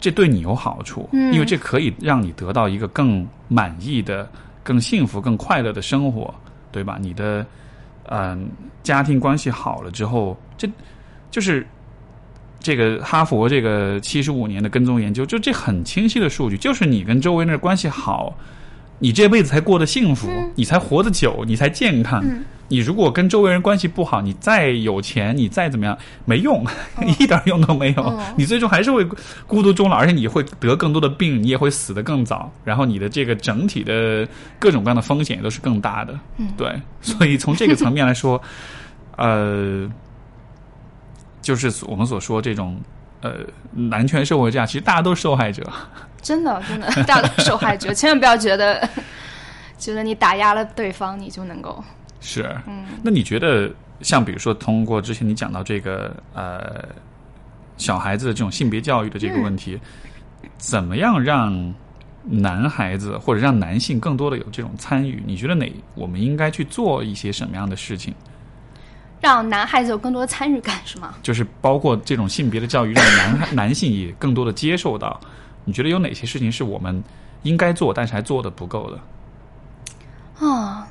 这对你有好处，因为这可以让你得到一个更满意的、更幸福、更快乐的生活，对吧？你的家庭关系好了之后，这就是这个哈佛这个75年的跟踪研究，就这很清晰的数据，就是你跟周围人的关系好，你这辈子才过得幸福，你才活得久，你才健康。你如果跟周围人关系不好，你再有钱，你再怎么样，没用，一点用都没有。你最终还是会孤独终老，而且你会得更多的病，你也会死得更早。然后你的这个整体的各种各样的风险也都是更大的。对，所以从这个层面来说，就是我们所说这种男权社会这样，其实大家都是受害者。真的，大家都是受害者，千万不要觉得你打压了对方，你就能够。是，那你觉得像比如说通过之前你讲到这个小孩子的这种性别教育的这个问题，怎么样让男孩子或者让男性更多的有这种参与？你觉得我们应该去做一些什么样的事情，让男孩子有更多的参与感，是吗？就是包括这种性别的教育，让男性也更多的接受到。你觉得有哪些事情是我们应该做，但是还做的不够的？啊。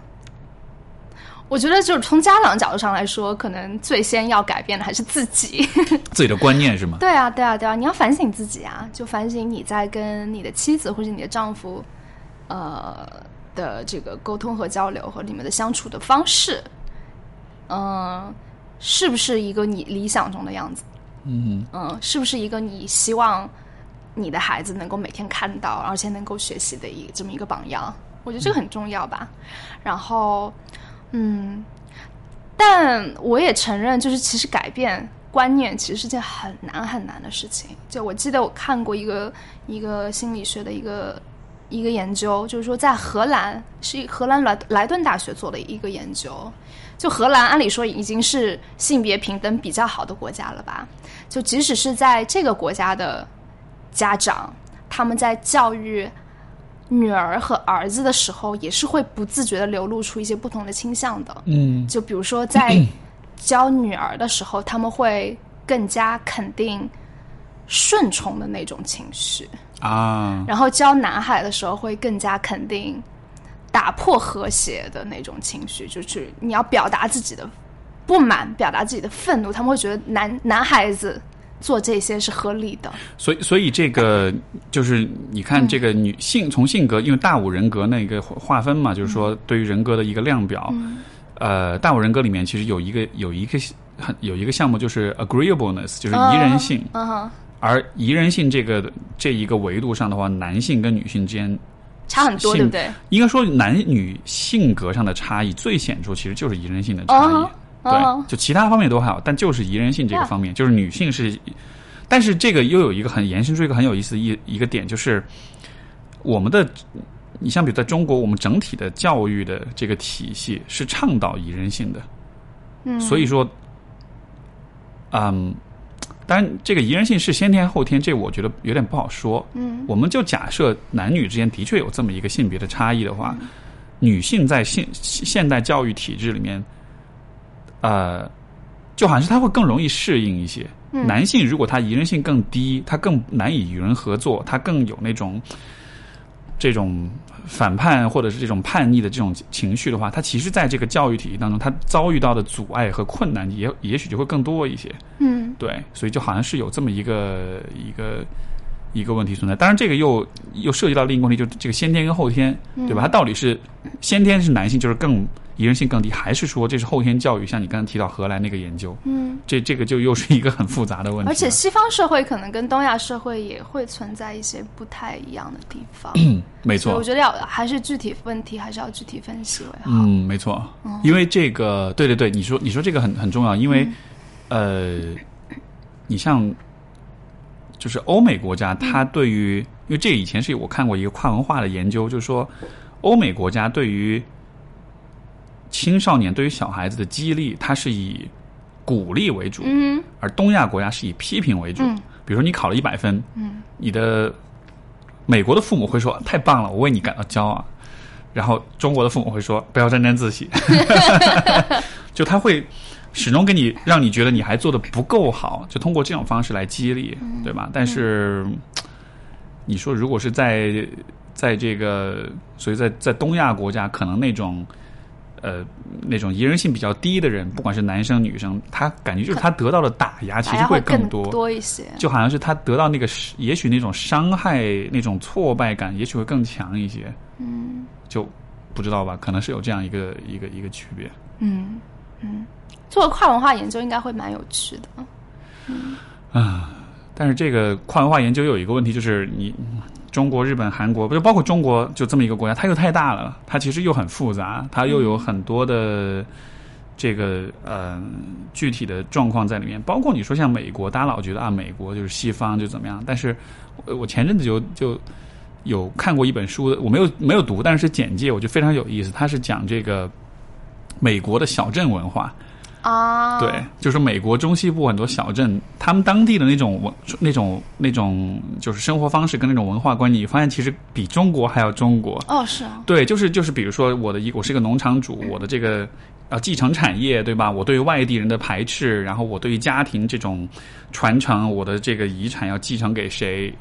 我觉得就是从家长角度上来说，可能最先要改变的还是自己自己的观念，是吗？对啊，你要反省自己啊，就反省你在跟你的妻子或者你的丈夫的这个沟通和交流和你们的相处的方式，是不是一个你理想中的样子？是不是一个你希望你的孩子能够每天看到而且能够学习的这么一个榜样？我觉得这个很重要吧。然后但我也承认，就是其实改变观念其实是件很难很难的事情。就我记得我看过一个心理学的一个研究，就是说在荷兰，是荷兰莱顿大学做的一个研究。就荷兰按理说已经是性别平等比较好的国家了吧，就即使是在这个国家的家长，他们在教育女儿和儿子的时候，也是会不自觉地流露出一些不同的倾向的。就比如说在教女儿的时候，他们会更加肯定顺从的那种情绪啊，然后教男孩的时候会更加肯定打破和谐的那种情绪，就是你要表达自己的不满，表达自己的愤怒，他们会觉得男孩子做这些是合理的。所以这个就是你看这个女性从性格，因为大五人格那个划分嘛，就是说对于人格的一个量表，大五人格里面其实有一个项目就是 agreeableness， 就是宜人性，而宜人性这一个维度上的话，男性跟女性之间差很多，对不对？应该说男女性格上的差异最显著，其实就是宜人性的差异。对，就其他方面都还好，但就是宜人性这个方面，就是女性是，但是这个又有一个很延伸出一个很有意思的一个点，就是我们的，你像比如在中国，我们整体的教育的这个体系是倡导宜人性的，所以说，当然这个宜人性是先天后天，这我觉得有点不好说，我们就假设男女之间的确有这么一个性别的差异的话，女性在现代教育体制里面。就好像是他会更容易适应一些，男性如果他宜人性更低，他更难以与人合作，他更有那种这种反叛或者是这种叛逆的这种情绪的话，他其实在这个教育体系当中他遭遇到的阻碍和困难也许就会更多一些，对，所以就好像是有这么一个问题存在。当然这个又涉及到另一个问题，就是这个先天跟后天，对吧？它到底是先天是男性就是更宜人性更低，还是说这是后天教育，像你刚才提到荷兰那个研究，这个就又是一个很复杂的问题。而且西方社会可能跟东亚社会也会存在一些不太一样的地方。没错，我觉得还是具体问题还是要具体分析为好。没错，因为这个对，你说这个很重要，因为你像。就是欧美国家，它对于因为这以前是我看过一个跨文化的研究，就是说欧美国家对于青少年对于小孩子的激励，它是以鼓励为主，而东亚国家是以批评为主。比如说你考了100分，你的美国的父母会说太棒了，我为你感到骄傲，然后中国的父母会说不要沾沾自喜，就他会。始终给你让你觉得你还做得不够好，就通过这种方式来激励，对吧？但是你说如果是在这个，所以在东亚国家，可能那种宜人性比较低的人，不管是男生女生，他感觉就是他得到的打压其实会更多一些，就好像是他得到那个也许那种伤害那种挫败感也许会更强一些，就不知道吧，可能是有这样一个区别。做跨文化研究应该会蛮有趣的，但是这个跨文化研究有一个问题，就是你中国、日本、韩国，就包括中国就这么一个国家，它又太大了，它其实又很复杂，它又有很多的这个具体的状况在里面。包括你说像美国，大家老觉得啊，美国就是西方就怎么样，但是我前阵子就有看过一本书，我没有读，但是简介我觉得非常有意思，它是讲这个美国的小镇文化。啊，对，就是美国中西部很多小镇，他们当地的那种就是生活方式跟那种文化观念，你发现其实比中国还要中国。哦，是啊。对，就是比如说我是一个农场主，我的这个继承产业，对吧？我对于外地人的排斥，然后我对于家庭这种传承，我的这个遗产要继承给谁？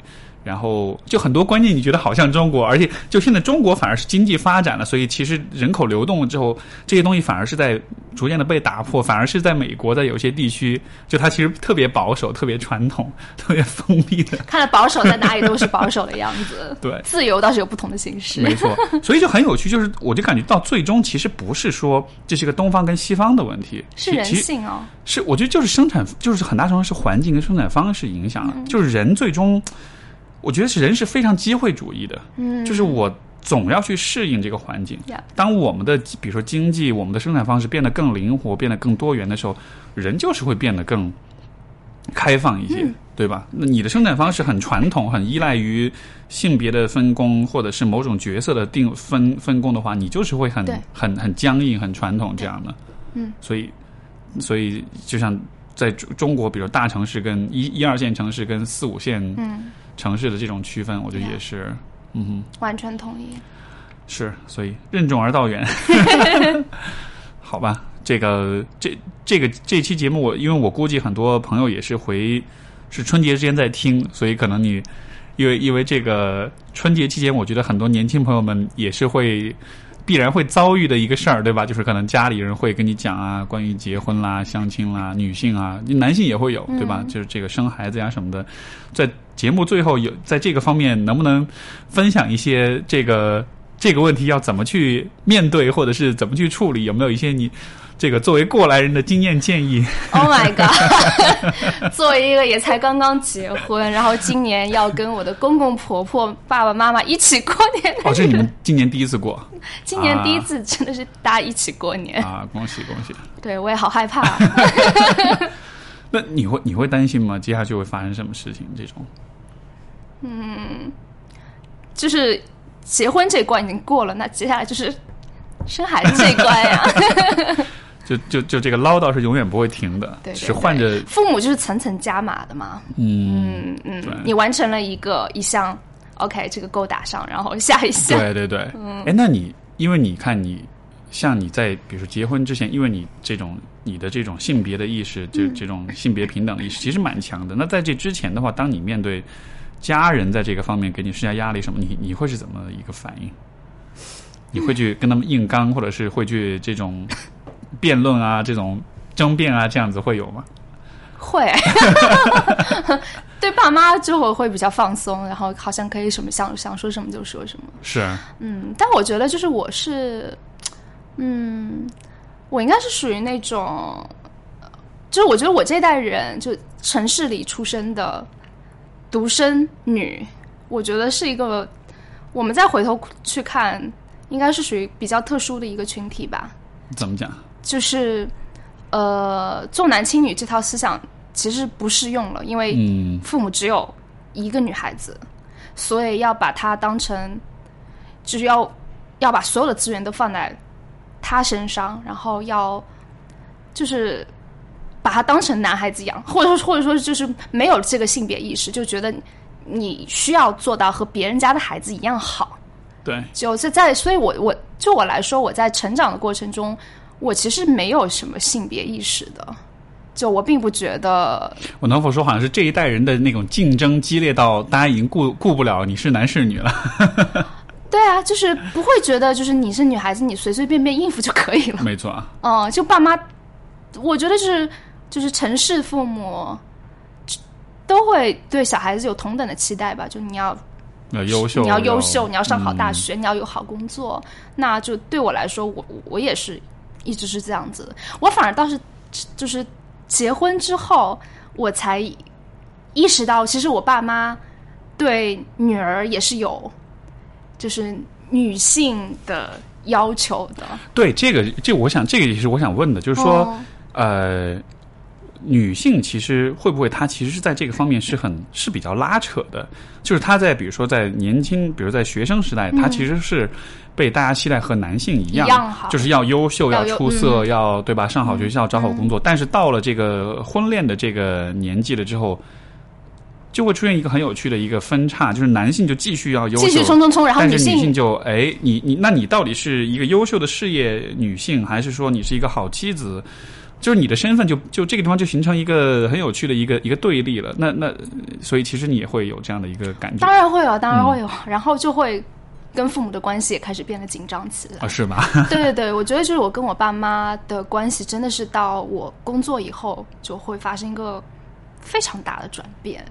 然后就很多观念你觉得好像中国，而且就现在中国反而是经济发展了，所以其实人口流动了之后，这些东西反而是在逐渐的被打破，反而是在美国在有些地区，就它其实特别保守、特别传统、特别封闭的。看来保守在哪里都是保守的样子，对，自由倒是有不同的形式。没错，所以就很有趣，就是我就感觉到最终其实不是说这是个东方跟西方的问题，是人性哦。是，我觉得就是生产，就是很大程度是环境跟生产方式影响了，就是人最终。我觉得人是非常机会主义的，就是我总要去适应这个环境。当我们的比如说经济、我们的生产方式变得更灵活、变得更多元的时候，人就是会变得更开放一些，对吧？那你的生产方式很传统、很依赖于性别的分工或者是某种角色的定分工的话，你就是会很僵硬、很传统这样的。所以就像在中国，比如大城市跟一二线城市跟四五线。城市的这种区分，我觉得也是，完全同意。是，所以任重而道远，好吧？这期节目我因为我估计很多朋友也是春节之前在听，所以可能你因为这个春节期间，我觉得很多年轻朋友们也是必然会遭遇的一个事儿，对吧？就是可能家里人会跟你讲啊，关于结婚啦、相亲啦、女性啊，男性也会有，对吧？就是这个生孩子呀什么的。在节目最后在这个方面能不能分享一些这个问题要怎么去面对，或者是怎么去处理？有没有一些你这个作为过来人的经验建议 ？Oh my god！ 作为一个也才刚刚结婚，然后今年要跟我的公公婆婆、爸爸妈妈一起过年。哦，是你们今年第一次过？今年第一次，真的是大家一起过年啊！恭喜恭喜！对，我也好害怕、啊。那你会担心吗？接下去会发生什么事情？这种？嗯，就是。结婚这关已经过了，那接下来就是生孩子这一关呀、啊。就这个唠叨是永远不会停的，对对对，是换着父母就是层层加码的嘛。嗯嗯，你完成了一项 ，OK， 这个勾打上，然后下一项。对对对，哎、那你因为你看你像你在比如说结婚之前，因为你你的这种性别的意识，就这种性别平等的意识，其实蛮强的。那在这之前的话，当你面对家人在这个方面给你施加压力什么，你会是怎么一个反应？你会去跟他们硬刚，或者是会去这种辩论啊、这种争辩啊，这样子会有吗？会，对爸妈就我会比较放松，然后好像可以什么想说什么就说什么。是，但我觉得就是我是，我应该是属于那种，就是我觉得我这代人就城市里出生的。独生女，我觉得是一个，我们再回头去看，应该是属于比较特殊的一个群体吧。怎么讲？就是，重男轻女这套思想其实不适用了，因为父母只有一个女孩子，所以要把她当成，就是要把所有的资源都放在她身上，然后要就是。把他当成男孩子养，或者说就是没有这个性别意识，就觉得你需要做到和别人家的孩子一样好。对，就是所以我就我来说，我在成长的过程中，我其实没有什么性别意识的。就我并不觉得，我能否说好像是这一代人的那种竞争激烈到大家已经顾不了你是男是女了。对啊，就是不会觉得就是你是女孩子，你随随便便应付就可以了。没错啊，就爸妈，我觉得是。就是城市父母都会对小孩子有同等的期待吧，就你要优秀，你要上好大学，你要有好工作。那就对我来说，我也是一直是这样子的。我反而倒是就是结婚之后，我才意识到，其实我爸妈对女儿也是有就是女性的要求的。对，这我想这个也是我想问的，就是说，女性其实会不会她其实是在这个方面是比较拉扯的，就是她在比如说在年轻，比如在学生时代，她其实是被大家期待和男性一样，就是要优秀、要出色、要对吧？上好学校、找好工作。但是到了这个婚恋的这个年纪了之后，就会出现一个很有趣的一个分叉，就是男性就继续要优秀，继续冲，然后女性就哎，你到底是一个优秀的事业女性，还是说你是一个好妻子？就是你的身份就这个地方就形成一个很有趣的一个对立了。那所以其实你也会有这样的一个感觉。当然会有、然后就会跟父母的关系也开始变得紧张起来。是吗？对对对，我觉得就是我跟我爸妈的关系真的是到我工作以后就会发生一个非常大的转变。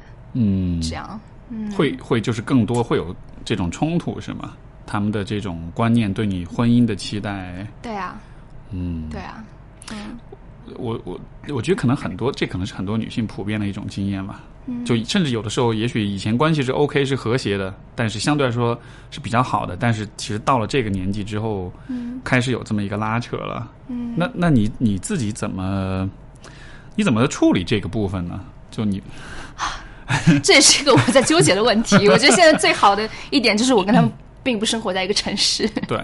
这样会就是更多会有这种冲突是吗？他们的这种观念对你婚姻的期待。对啊，对啊，我觉得可能很多，这可能是很多女性普遍的一种经验吧。就甚至有的时候，也许以前关系是 OK 是和谐的，但是相对来说是比较好的。但是其实到了这个年纪之后，开始有这么一个拉扯了。那你自己怎么处理这个部分呢？就你，这也是一个我在纠结的问题。我觉得现在最好的一点就是我跟他们并不生活在一个城市。对，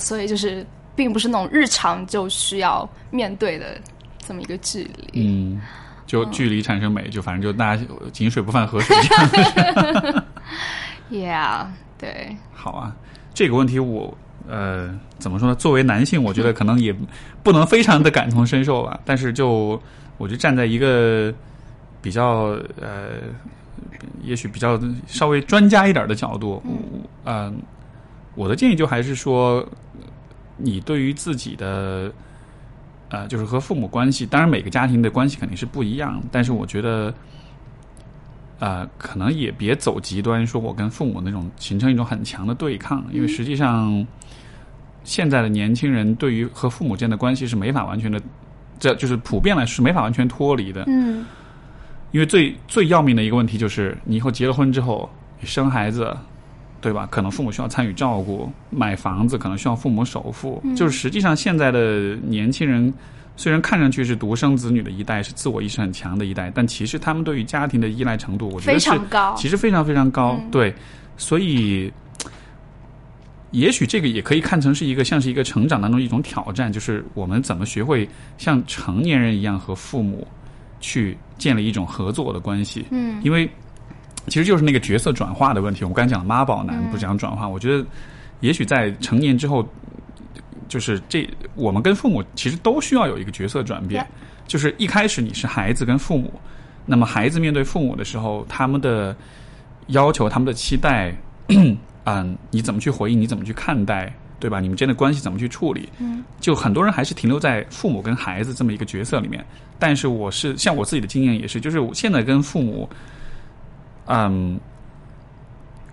所以就是。并不是那种日常就需要面对的这么一个距离。就距离产生美，就反正就大家井水不犯河水这样。yeah， 对。好啊，这个问题我怎么说呢？作为男性，我觉得可能也不能非常的感同身受吧。但是就我就站在一个比较也许比较稍微专家一点的角度，我的建议就还是说，你对于自己的就是和父母关系，当然每个家庭的关系肯定是不一样，但是我觉得可能也别走极端，说我跟父母那种形成一种很强的对抗，因为实际上现在的年轻人对于和父母间的关系是没法完全的，这就是普遍来说是没法完全脱离的。嗯，因为最要命的一个问题就是你以后结了婚之后生孩子，对吧？可能父母需要参与照顾，买房子可能需要父母首付，就是实际上现在的年轻人虽然看上去是独生子女的一代，是自我意识很强的一代，但其实他们对于家庭的依赖程度，我觉得是非常高，其实非常非常高。对，所以也许这个也可以看成是一个像是一个成长当中一种挑战，就是我们怎么学会像成年人一样和父母去建立一种合作的关系。嗯，因为其实就是那个角色转化的问题。我刚才讲的妈宝男不讲转化，我觉得也许在成年之后，就是我们跟父母其实都需要有一个角色转变，就是一开始你是孩子跟父母，那么孩子面对父母的时候，他们的要求，他们的期待，你怎么去回应，你怎么去看待，对吧？你们之间的关系怎么去处理？就很多人还是停留在父母跟孩子这么一个角色里面。但是我是像我自己的经验也是，就是我现在跟父母，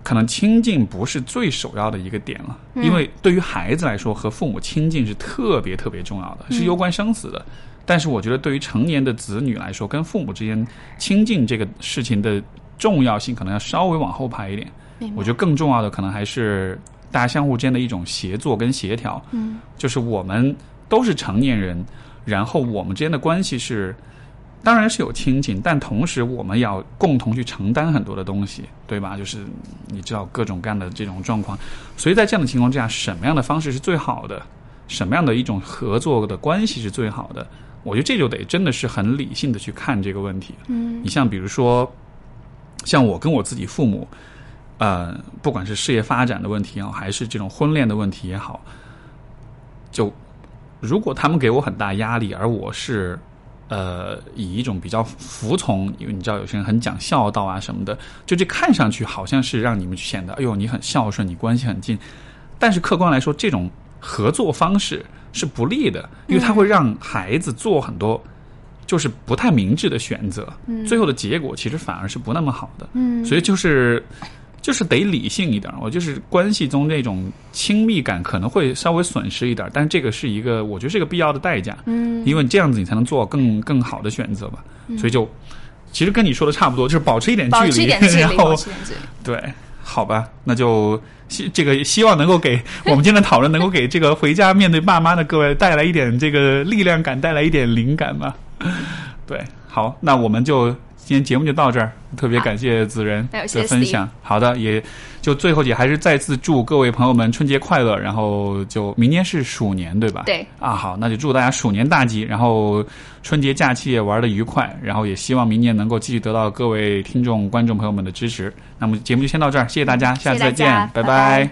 可能亲近不是最首要的一个点了，因为对于孩子来说，和父母亲近是特别特别重要的，是攸关生死的。但是我觉得对于成年的子女来说，跟父母之间亲近这个事情的重要性可能要稍微往后排一点。我觉得更重要的可能还是大家相互间的一种协作跟协调。就是我们都是成年人，然后我们之间的关系是当然是有亲近，但同时我们要共同去承担很多的东西，对吧？就是你知道各种各样的这种状况，所以在这样的情况之下，什么样的方式是最好的，什么样的一种合作的关系是最好的，我觉得这就得真的是很理性的去看这个问题。你像比如说像我跟我自己父母，不管是事业发展的问题也好，还是这种婚恋的问题也好，就如果他们给我很大压力，而我是以一种比较服从，因为你知道有些人很讲孝道啊什么的，就这看上去好像是让你们显得哎呦你很孝顺，你关系很近，但是客观来说这种合作方式是不利的，因为它会让孩子做很多就是不太明智的选择，最后的结果其实反而是不那么好的。所以就是得理性一点，我就是关系中这种亲密感可能会稍微损失一点，但这个是一个我觉得是一个必要的代价。因为你这样子你才能做更好的选择吧。所以就其实跟你说的差不多，就是保持一点距离，然后对，好吧，那就这个希望能够给我们今天的讨论能够给这个回家面对爸妈的各位带来一点这个力量感，带来一点灵感吧。对，好，那我们就今天节目就到这儿，特别感谢子仁的分享。好的，也就最后也还是再次祝各位朋友们春节快乐，然后就明年是鼠年对吧？对啊，好，那就祝大家鼠年大吉，然后春节假期也玩得愉快，然后也希望明年能够继续得到各位听众观众朋友们的支持。那么节目就先到这儿，谢谢大家，下次再见，谢谢大家，拜拜。